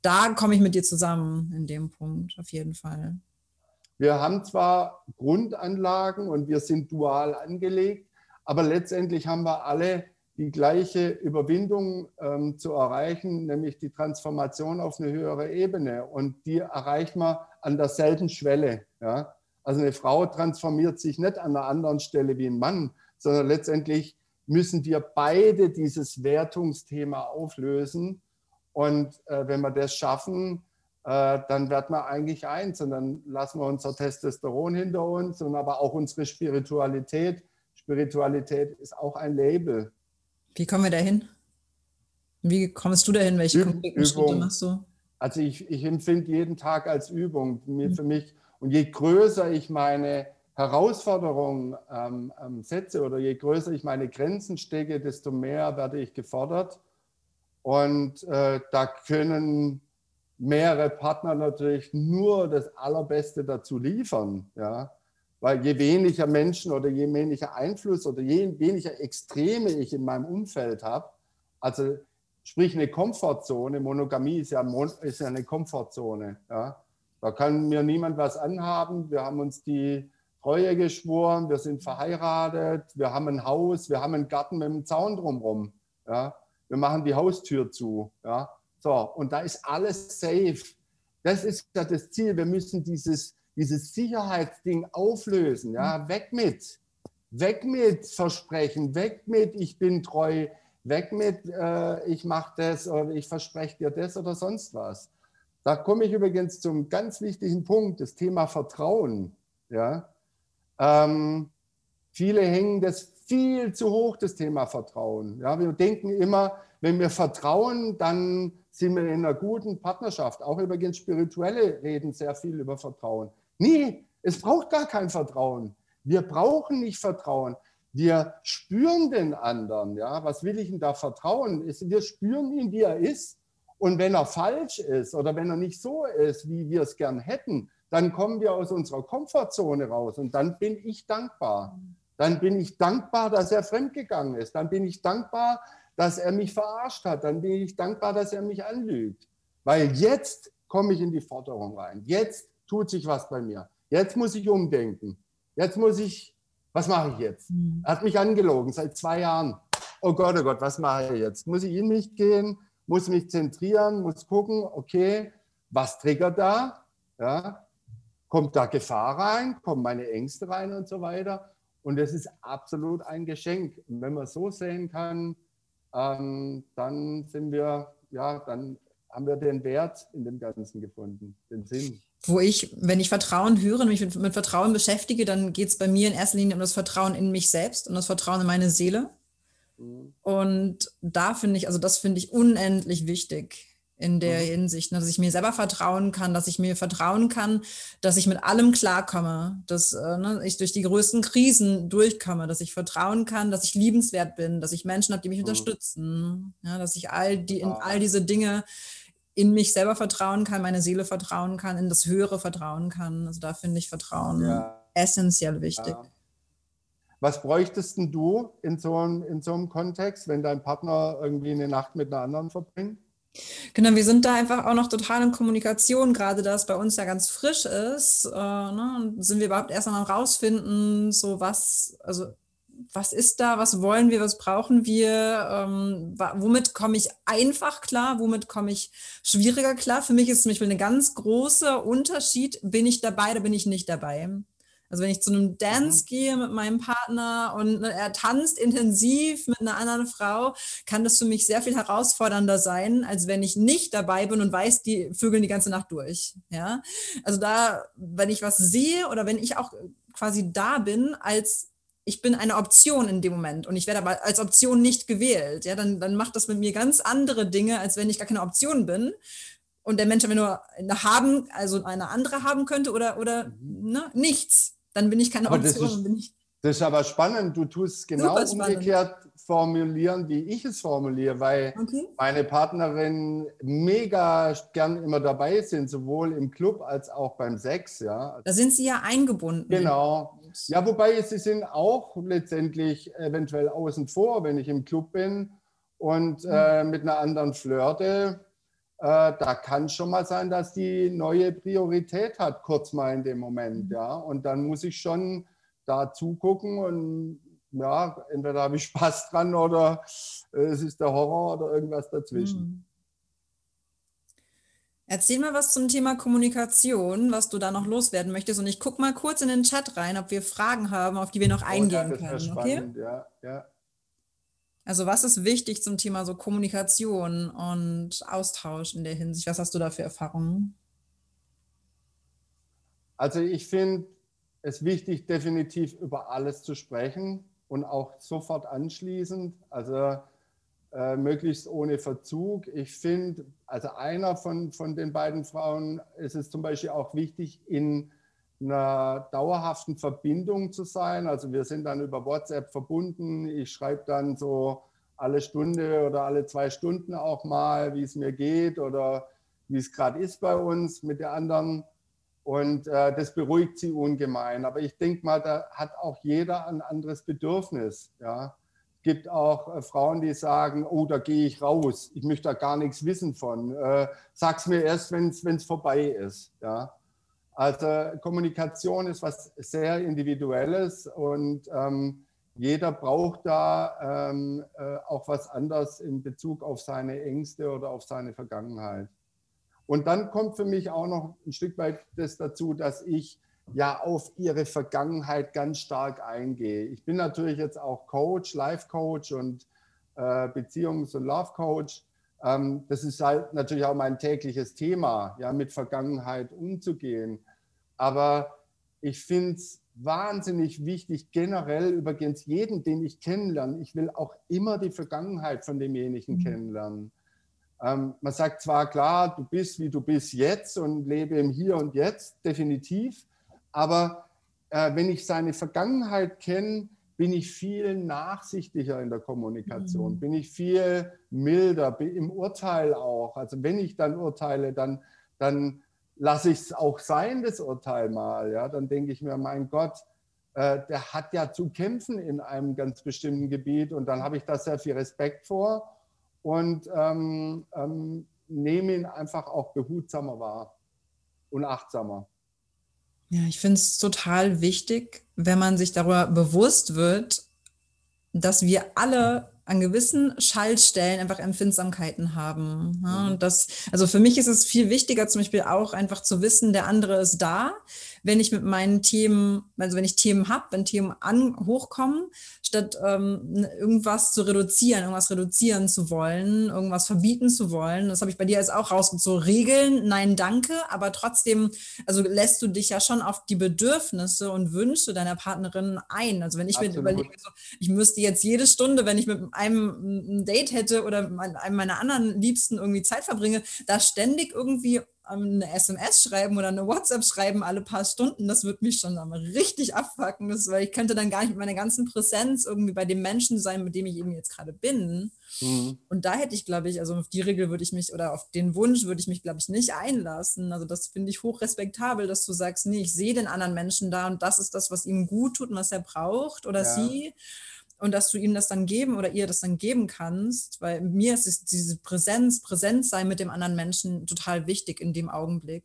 da komme ich mit dir zusammen in dem Punkt, auf jeden Fall. Wir haben zwar Grundanlagen und wir sind dual angelegt, aber letztendlich haben wir alle die gleiche Überwindung ähm, zu erreichen, nämlich die Transformation auf eine höhere Ebene. Und die erreicht man an derselben Schwelle. Ja? Also eine Frau transformiert sich nicht an einer anderen Stelle wie ein Mann, sondern letztendlich müssen wir beide dieses Wertungsthema auflösen. Und äh, wenn wir das schaffen, äh, dann wird man eigentlich eins. Und dann lassen wir unser Testosteron hinter uns und aber auch unsere Spiritualität. Spiritualität ist auch ein Label. Wie kommen wir da hin? Wie kommst du da hin? Welche konkreten Schritte machst du? Also ich, ich empfinde jeden Tag als Übung für mich. Und je größer ich meine Herausforderungen ähm, setze oder je größer ich meine Grenzen stecke, desto mehr werde ich gefordert. Und äh, da können mehrere Partner natürlich nur das Allerbeste dazu liefern, ja. Weil je weniger Menschen oder je weniger Einfluss oder je weniger Extreme ich in meinem Umfeld habe, also sprich eine Komfortzone, Monogamie ist ja, ist ja eine Komfortzone. Ja. Da kann mir niemand was anhaben, wir haben uns die Treue geschworen, wir sind verheiratet, wir haben ein Haus, wir haben einen Garten mit einem Zaun drumherum. Ja. Wir machen die Haustür zu. Ja. So, und da ist alles safe. Das ist ja das Ziel, wir müssen dieses... dieses Sicherheitsding auflösen, ja, weg mit, weg mit Versprechen, weg mit ich bin treu, weg mit äh, ich mache das oder ich verspreche dir das oder sonst was. Da komme ich übrigens zum ganz wichtigen Punkt, das Thema Vertrauen. Ja. Ähm, viele hängen das viel zu hoch, das Thema Vertrauen. Ja. Wir denken immer, wenn wir vertrauen, dann sind wir in einer guten Partnerschaft. Auch übrigens Spirituelle reden sehr viel über Vertrauen. Nee, es braucht gar kein Vertrauen. Wir brauchen nicht Vertrauen. Wir spüren den anderen. Ja? Was will ich denn da vertrauen? Wir spüren ihn, wie er ist. Und wenn er falsch ist oder wenn er nicht so ist, wie wir es gern hätten, dann kommen wir aus unserer Komfortzone raus. Und dann bin ich dankbar. Dann bin ich dankbar, dass er fremdgegangen ist. Dann bin ich dankbar, dass er mich verarscht hat, dann bin ich dankbar, dass er mich anlügt. Weil jetzt komme ich in die Forderung rein. Jetzt tut sich was bei mir. Jetzt muss ich umdenken. Jetzt muss ich, was mache ich jetzt? Er hat mich angelogen seit zwei Jahren. Oh Gott, oh Gott, was mache ich jetzt? Muss ich in mich gehen? Muss mich zentrieren? Muss gucken, okay, was triggert da? Ja, kommt da Gefahr rein? Kommen meine Ängste rein und so weiter? Und das ist absolut ein Geschenk. Und wenn man so sehen kann, Ähm, dann sind wir, ja, dann haben wir den Wert in dem Ganzen gefunden, den Sinn. Wo ich, wenn ich Vertrauen höre und mich mit, mit Vertrauen beschäftige, dann geht es bei mir in erster Linie um das Vertrauen in mich selbst und das Vertrauen in meine Seele. Mhm. Und da finde ich, also das finde ich unendlich wichtig in der mhm. Hinsicht, ne, dass ich mir selber vertrauen kann, dass ich mir vertrauen kann, dass ich mit allem klarkomme, dass äh, ne, ich durch die größten Krisen durchkomme, dass ich vertrauen kann, dass ich liebenswert bin, dass ich Menschen habe, die mich mhm. unterstützen, ja, dass ich all die in, all diese Dinge in mich selber vertrauen kann, meine Seele vertrauen kann, in das Höhere vertrauen kann. Also da finde ich Vertrauen ja. essentiell wichtig. Ja. Was bräuchtest denn du in so einem, in so einem Kontext, wenn dein Partner irgendwie eine Nacht mit einer anderen verbringt? Genau, wir sind da einfach auch noch total in Kommunikation, gerade da es bei uns ja ganz frisch ist, äh, ne, und sind wir überhaupt erst einmal rausfinden, so was, also was ist da, was wollen wir, was brauchen wir, ähm, womit komme ich einfach klar, womit komme ich schwieriger klar. Für mich ist zum Beispiel ein ganz großer Unterschied, bin ich dabei oder bin ich nicht dabei. Also wenn ich zu einem Dance gehe mit meinem Partner und er tanzt intensiv mit einer anderen Frau, kann das für mich sehr viel herausfordernder sein, als wenn ich nicht dabei bin und weiß, die vögeln die ganze Nacht durch. Ja? Also da, wenn ich was sehe oder wenn ich auch quasi da bin, als ich bin eine Option in dem Moment und ich werde aber als Option nicht gewählt, ja, dann, dann macht das mit mir ganz andere Dinge, als wenn ich gar keine Option bin. Und der Mensch, wenn nur eine haben, also eine andere haben könnte oder, oder mhm. ne, nichts. Dann bin ich keine aber Option. Das ist, bin ich das ist aber spannend. Du tust genau umgekehrt formulieren, wie ich es formuliere, weil okay. meine Partnerinnen mega gern immer dabei sind, sowohl im Club als auch beim Sex. Ja. Da sind sie ja eingebunden. Genau. Ja, wobei sie sind auch letztendlich eventuell außen vor, wenn ich im Club bin und mhm. äh, mit einer anderen flirte. Da kann schon mal sein, dass die neue Priorität hat, kurz mal in dem Moment, ja. Und dann muss ich schon da zugucken und ja, entweder habe ich Spaß dran oder es ist der Horror oder irgendwas dazwischen. Erzähl mal was zum Thema Kommunikation, was du da noch loswerden möchtest. Und ich gucke mal kurz in den Chat rein, ob wir Fragen haben, auf die wir noch eingehen oh, ja, können. Spannend, okay? ja, ja. Also was ist wichtig zum Thema so Kommunikation und Austausch in der Hinsicht? Was hast du da für Erfahrungen? Also ich finde es wichtig, definitiv über alles zu sprechen und auch sofort anschließend, also äh, möglichst ohne Verzug. Ich finde, also einer von, von den beiden Frauen ist es zum Beispiel auch wichtig, in einer dauerhaften Verbindung zu sein. Also wir sind dann über WhatsApp verbunden. Ich schreibe dann so alle Stunde oder alle zwei Stunden auch mal, wie es mir geht oder wie es gerade ist bei uns mit der anderen. Und äh, das beruhigt sie ungemein. Aber ich denke mal, da hat auch jeder ein anderes Bedürfnis. Ja? Es gibt auch äh, Frauen, die sagen, oh, da gehe ich raus. Ich möchte da gar nichts wissen von. Äh, sag's mir erst, wenn es vorbei ist. Ja? Also Kommunikation ist was sehr Individuelles und ähm, jeder braucht da ähm, äh, auch was anderes in Bezug auf seine Ängste oder auf seine Vergangenheit. Und dann kommt für mich auch noch ein Stück weit das dazu, dass ich ja auf ihre Vergangenheit ganz stark eingehe. Ich bin natürlich jetzt auch Coach, Life-Coach und äh, Beziehungs- und Love-Coach. Das ist halt natürlich auch mein tägliches Thema, ja, mit Vergangenheit umzugehen. Aber ich finde es wahnsinnig wichtig, generell übrigens jeden, den ich kennenlerne, ich will auch immer die Vergangenheit von demjenigen mhm. kennenlernen. Ähm, man sagt zwar, klar, du bist, wie du bist jetzt und lebe im Hier und Jetzt, definitiv. Aber äh, wenn ich seine Vergangenheit kenne, bin ich viel nachsichtiger in der Kommunikation, mhm. bin ich viel milder, bin im Urteil auch. Also wenn ich dann urteile, dann, dann lasse ich es auch sein, das Urteil mal. Ja? Dann denke ich mir, mein Gott, äh, der hat ja zu kämpfen in einem ganz bestimmten Gebiet und dann habe ich da sehr viel Respekt vor und ähm, ähm, nehme ihn einfach auch behutsamer wahr und achtsamer. Ja, ich finde es total wichtig, wenn man sich darüber bewusst wird, dass wir alle an gewissen Schaltstellen einfach Empfindsamkeiten haben. Ja, und das, also für mich ist es viel wichtiger, zum Beispiel auch einfach zu wissen, der andere ist da. Wenn ich mit meinen Themen, also wenn ich Themen habe, wenn Themen an, hochkommen, statt ähm, irgendwas zu reduzieren, irgendwas reduzieren zu wollen, irgendwas verbieten zu wollen, das habe ich bei dir jetzt auch rausgezogen, so Regeln, nein, danke, aber trotzdem, also lässt du dich ja schon auf die Bedürfnisse und Wünsche deiner Partnerin ein. Also wenn ich Absolut. mir überlege, so, ich müsste jetzt jede Stunde, wenn ich mit einem ein Date hätte oder mit einem meiner anderen Liebsten irgendwie Zeit verbringe, da ständig irgendwie eine S M S schreiben oder eine WhatsApp schreiben alle paar Stunden, das wird mich schon richtig abfacken, das, weil ich könnte dann gar nicht mit meiner ganzen Präsenz irgendwie bei dem Menschen sein, mit dem ich eben jetzt gerade bin. Mhm. Und da hätte ich, glaube ich, also auf die Regel würde ich mich oder auf den Wunsch würde ich mich, glaube ich, nicht einlassen. Also das finde ich hochrespektabel, dass du sagst, nee, ich sehe den anderen Menschen da und das ist das, was ihm gut tut und was er braucht oder ja. sie. und dass du ihm das dann geben oder ihr das dann geben kannst, weil mir ist diese Präsenz, Präsenzsein mit dem anderen Menschen total wichtig in dem Augenblick,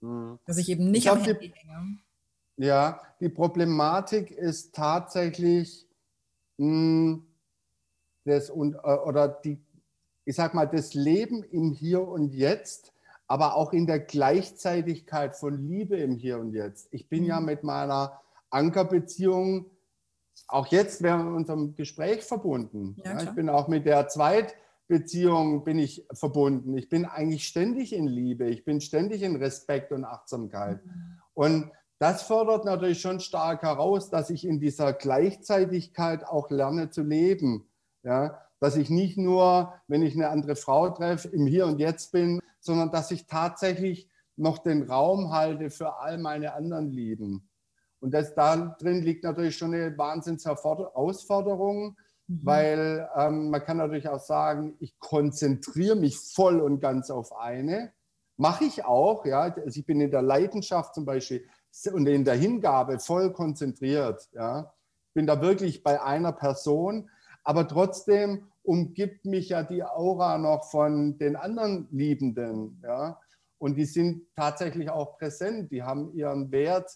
mhm. dass ich eben nicht ich am Handy hänge. Ja, die Problematik ist tatsächlich mh, das und, oder die, ich sag mal, das Leben im Hier und Jetzt, aber auch in der Gleichzeitigkeit von Liebe im Hier und Jetzt. Ich bin ja mit meiner Ankerbeziehung auch jetzt während unserem Gespräch verbunden. Ja, ja, ich bin auch mit der Zweitbeziehung bin ich verbunden. Ich bin eigentlich ständig in Liebe. Ich bin ständig in Respekt und Achtsamkeit. Mhm. Und das fördert natürlich schon stark heraus, dass ich in dieser Gleichzeitigkeit auch lerne zu leben. Ja? Dass ich nicht nur, wenn ich eine andere Frau treffe, im Hier und Jetzt bin, sondern dass ich tatsächlich noch den Raum halte für all meine anderen Lieben. Und das, da drin liegt natürlich schon eine Wahnsinns-Herausforderung, mhm. weil ähm, man kann natürlich auch sagen, ich konzentriere mich voll und ganz auf eine. Mache ich auch, ja. Also ich bin in der Leidenschaft zum Beispiel und in der Hingabe voll konzentriert. Ja. Bin da wirklich bei einer Person, aber trotzdem umgibt mich ja die Aura noch von den anderen Liebenden. Ja. Und die sind tatsächlich auch präsent, die haben ihren Wert,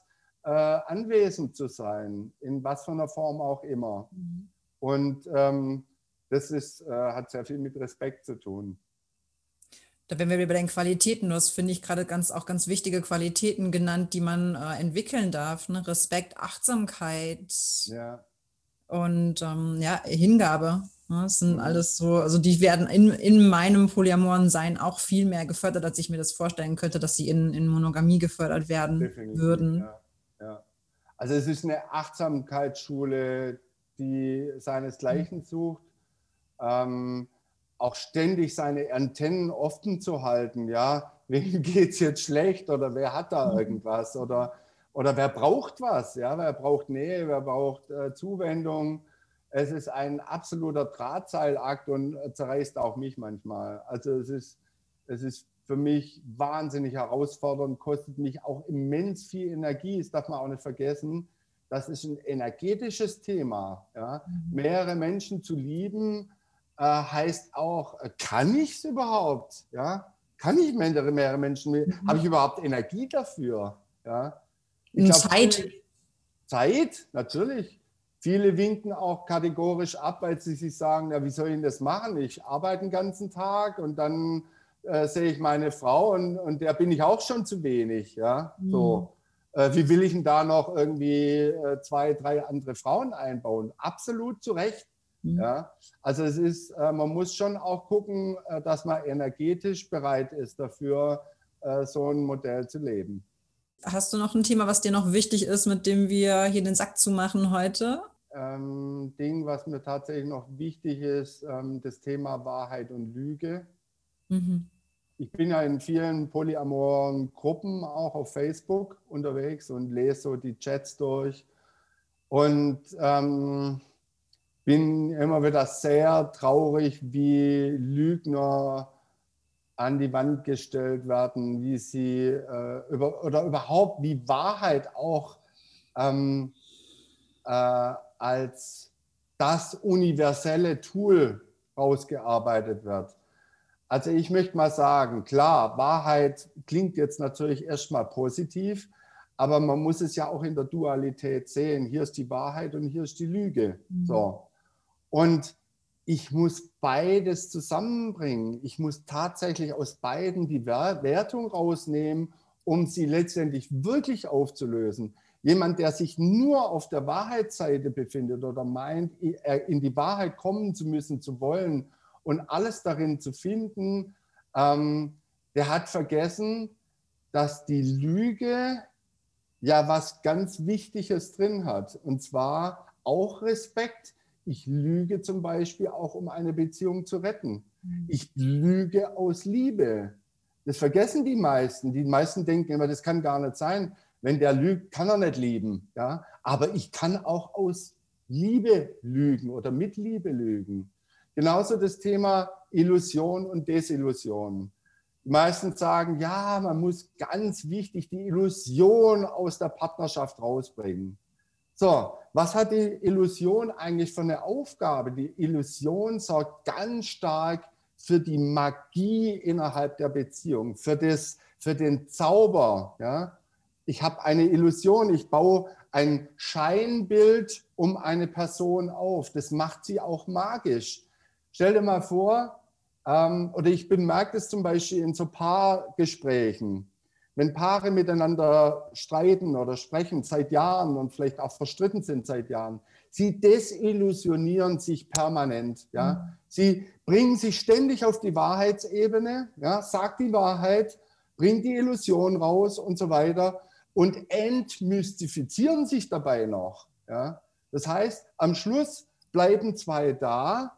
äh, anwesend zu sein, in was für einer Form auch immer. Mhm. Und ähm, das ist, äh, hat sehr viel mit Respekt zu tun. Da werden wir wieder bei den Qualitäten, du hast, finde ich, gerade ganz, auch ganz wichtige Qualitäten genannt, die man äh, entwickeln darf, ne? Respekt, Achtsamkeit ja. und ähm, ja, Hingabe. Ne? Das sind mhm. alles so, also die werden in, in meinem Polyamoren-Sein auch viel mehr gefördert, als ich mir das vorstellen könnte, dass sie in, in Monogamie gefördert werden Definitiv, würden. Ja, ja. Also es ist eine Achtsamkeitsschule, die seinesgleichen mhm. sucht. Ähm, auch ständig seine Antennen offen zu halten, ja, wem geht es jetzt schlecht oder wer hat da irgendwas oder, oder wer braucht was, ja, wer braucht Nähe, wer braucht äh, Zuwendung. Es ist ein absoluter Drahtseilakt und zerreißt auch mich manchmal. Also es ist, es ist für mich wahnsinnig herausfordernd, kostet mich auch immens viel Energie, das darf man auch nicht vergessen. Das ist ein energetisches Thema, ja, mehrere Menschen zu lieben, heißt auch, kann ich es überhaupt? Ja? Kann ich mehrere, mehrere Menschen? Mhm. Habe ich überhaupt Energie dafür? Ja? Ich glaub, Zeit. Zeit, natürlich. Viele winken auch kategorisch ab, weil sie sich sagen, ja, wie soll ich denn das machen? Ich arbeite den ganzen Tag und dann äh, sehe ich meine Frau und, und der bin ich auch schon zu wenig. Ja? Mhm. So. Äh, wie will ich denn da noch irgendwie äh, zwei, drei andere Frauen einbauen? Absolut zu Recht. Ja, also es ist, äh, man muss schon auch gucken, äh, dass man energetisch bereit ist dafür, äh, so ein Modell zu leben. Hast du noch ein Thema, was dir noch wichtig ist, mit dem wir hier den Sack zumachen heute? Ähm, Ding, was mir tatsächlich noch wichtig ist, ähm, das Thema Wahrheit und Lüge. Mhm. Ich bin ja in vielen polyamoren Gruppen auch auf Facebook unterwegs und lese so die Chats durch und ähm, bin immer wieder sehr traurig, wie Lügner an die Wand gestellt werden, wie sie äh, über, oder überhaupt wie Wahrheit auch ähm, äh, als das universelle Tool rausgearbeitet wird. Also ich möchte mal sagen, klar, Wahrheit klingt jetzt natürlich erstmal positiv, aber man muss es ja auch in der Dualität sehen. Hier ist die Wahrheit und hier ist die Lüge. Mhm. So. Und ich muss beides zusammenbringen. Ich muss tatsächlich aus beiden die Wertung rausnehmen, um sie letztendlich wirklich aufzulösen. Jemand, der sich nur auf der Wahrheitsseite befindet oder meint, in die Wahrheit kommen zu müssen, zu wollen und alles darin zu finden, ähm, der hat vergessen, dass die Lüge ja was ganz Wichtiges drin hat. Und zwar auch Respekt. Ich lüge zum Beispiel auch, um eine Beziehung zu retten. Ich lüge aus Liebe. Das vergessen die meisten. Die meisten denken immer, das kann gar nicht sein. Wenn der lügt, kann er nicht lieben. Ja? Aber ich kann auch aus Liebe lügen oder mit Liebe lügen. Genauso das Thema Illusion und Desillusion. Die meisten sagen, ja, man muss ganz wichtig die Illusion aus der Partnerschaft rausbringen. So, was hat die Illusion eigentlich für eine Aufgabe? Die Illusion sorgt ganz stark für die Magie innerhalb der Beziehung, für, das, für den Zauber. Ja? Ich habe eine Illusion, ich baue ein Scheinbild um eine Person auf. Das macht sie auch magisch. Stell dir mal vor, ähm, oder ich bemerke das zum Beispiel in so Paargesprächen. Wenn Paare miteinander streiten oder sprechen seit Jahren und vielleicht auch verstritten sind seit Jahren, sie desillusionieren sich permanent. Ja? Mhm. Sie bringen sich ständig auf die Wahrheitsebene, ja? Sagt die Wahrheit, bringt die Illusion raus und so weiter und entmystifizieren sich dabei noch. Ja? Das heißt, am Schluss bleiben zwei da,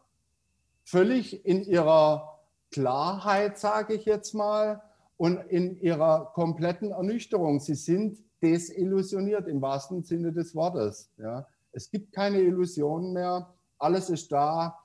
völlig in ihrer Klarheit, sage ich jetzt mal, und in ihrer kompletten Ernüchterung. Sie sind desillusioniert im wahrsten Sinne des Wortes. Ja. Es gibt keine Illusionen mehr, alles ist da.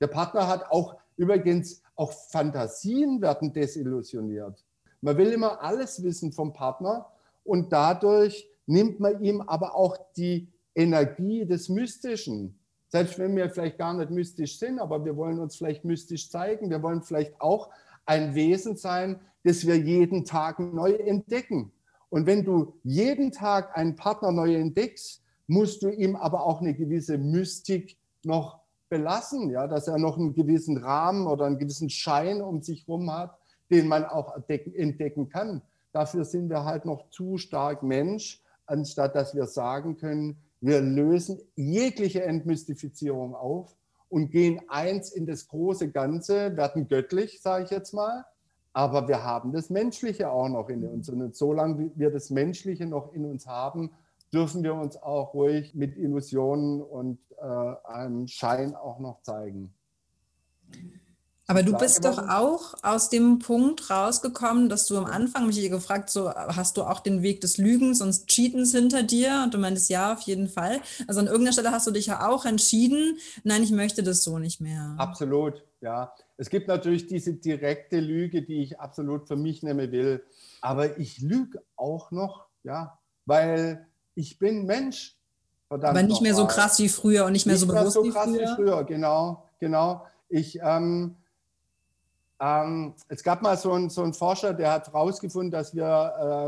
Der Partner hat auch, übrigens, auch Fantasien werden desillusioniert. Man will immer alles wissen vom Partner und dadurch nimmt man ihm aber auch die Energie des Mystischen. Selbst wenn wir vielleicht gar nicht mystisch sind, aber wir wollen uns vielleicht mystisch zeigen, wir wollen vielleicht auch ein Wesen sein, das wir jeden Tag neu entdecken. Und wenn du jeden Tag einen Partner neu entdeckst, musst du ihm aber auch eine gewisse Mystik noch belassen, ja, dass er noch einen gewissen Rahmen oder einen gewissen Schein um sich herum hat, den man auch entdecken kann. Dafür sind wir halt noch zu stark Mensch, anstatt dass wir sagen können, wir lösen jegliche Entmystifizierung auf und gehen eins in das große Ganze, werden göttlich, sage ich jetzt mal, aber wir haben das Menschliche auch noch in uns. Und solange wir das Menschliche noch in uns haben, dürfen wir uns auch ruhig mit Illusionen und äh, einem Schein auch noch zeigen. Aber du bist doch auch aus dem Punkt rausgekommen, dass du am Anfang mich hier gefragt, so hast du auch den Weg des Lügens und Cheatens hinter dir? Und du meintest, ja, auf jeden Fall. Also an irgendeiner Stelle hast du dich ja auch entschieden, nein, ich möchte das so nicht mehr. Absolut, ja. Es gibt natürlich diese direkte Lüge, die ich absolut für mich nehmen will. Aber ich lüge auch noch, ja, weil ich bin Mensch. Verdammt, aber nicht mehr so krass wie früher und nicht mehr so bewusst wie früher. Nicht mehr so krass wie früher, genau, genau. Ich, ähm, Ähm, es gab mal so einen, so einen Forscher, der hat herausgefunden, dass wir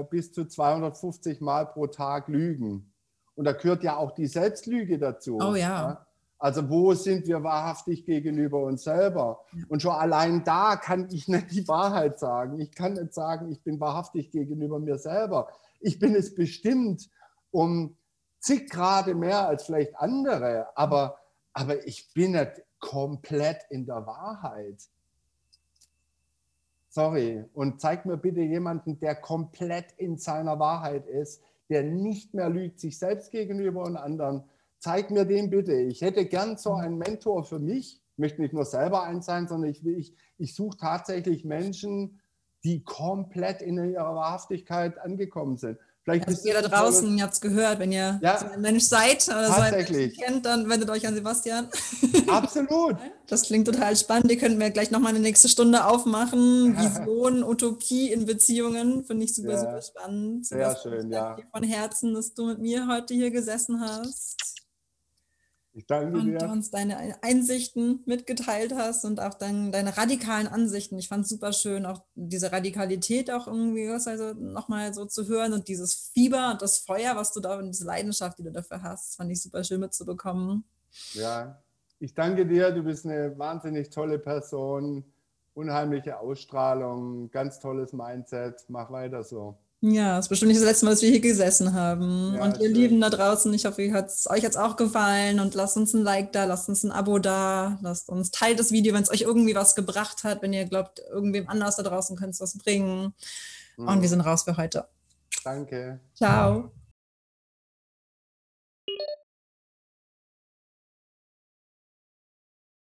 äh, bis zu zweihundertfünfzig Mal pro Tag lügen. Und da gehört ja auch die Selbstlüge dazu. Oh ja. Ja? Also wo sind wir wahrhaftig gegenüber uns selber? Ja. Und schon allein da kann ich nicht die Wahrheit sagen. Ich kann nicht sagen, ich bin wahrhaftig gegenüber mir selber. Ich bin es bestimmt um zig Grade mehr als vielleicht andere. Aber, aber ich bin nicht komplett in der Wahrheit. Sorry, und zeig mir bitte jemanden, der komplett in seiner Wahrheit ist, der nicht mehr lügt, sich selbst gegenüber und anderen. Zeig mir den bitte. Ich hätte gern so einen Mentor für mich. Ich möchte nicht nur selber eins sein, sondern ich, ich, ich suche tatsächlich Menschen, die komplett in ihrer Wahrhaftigkeit angekommen sind. Vielleicht also bist ihr da draußen, ihr habt es gehört, wenn ihr ja, so ein Mensch seid oder so ein Mensch kennt, dann wendet euch an Sebastian. Absolut. Das klingt total spannend. Ihr könnt mir gleich nochmal eine nächste Stunde aufmachen. Vision, Utopie in Beziehungen. Finde ich super, ja, super spannend. Sebastian, sehr schön, ich danke ja. dir von Herzen, dass du mit mir heute hier gesessen hast. Ich danke dir. Und uns deine Einsichten mitgeteilt hast und auch dein, deine radikalen Ansichten. Ich fand es super schön, auch diese Radikalität auch irgendwie, also nochmal so zu hören und dieses Fieber und das Feuer, was du da und diese Leidenschaft, die du dafür hast, fand ich super schön mitzubekommen. Ja, ich danke dir. Du bist eine wahnsinnig tolle Person, unheimliche Ausstrahlung, ganz tolles Mindset. Mach weiter so. Ja, das ist bestimmt nicht das letzte Mal, dass wir hier gesessen haben. Ja, und ihr Lieben da draußen, ich hoffe, euch hat es euch auch gefallen und lasst uns ein Like da, lasst uns ein Abo da, lasst uns, teilt das Video, wenn es euch irgendwie was gebracht hat, wenn ihr glaubt, irgendwem anders da draußen könnte es was bringen. Mhm. Und wir sind raus für heute. Danke. Ciao.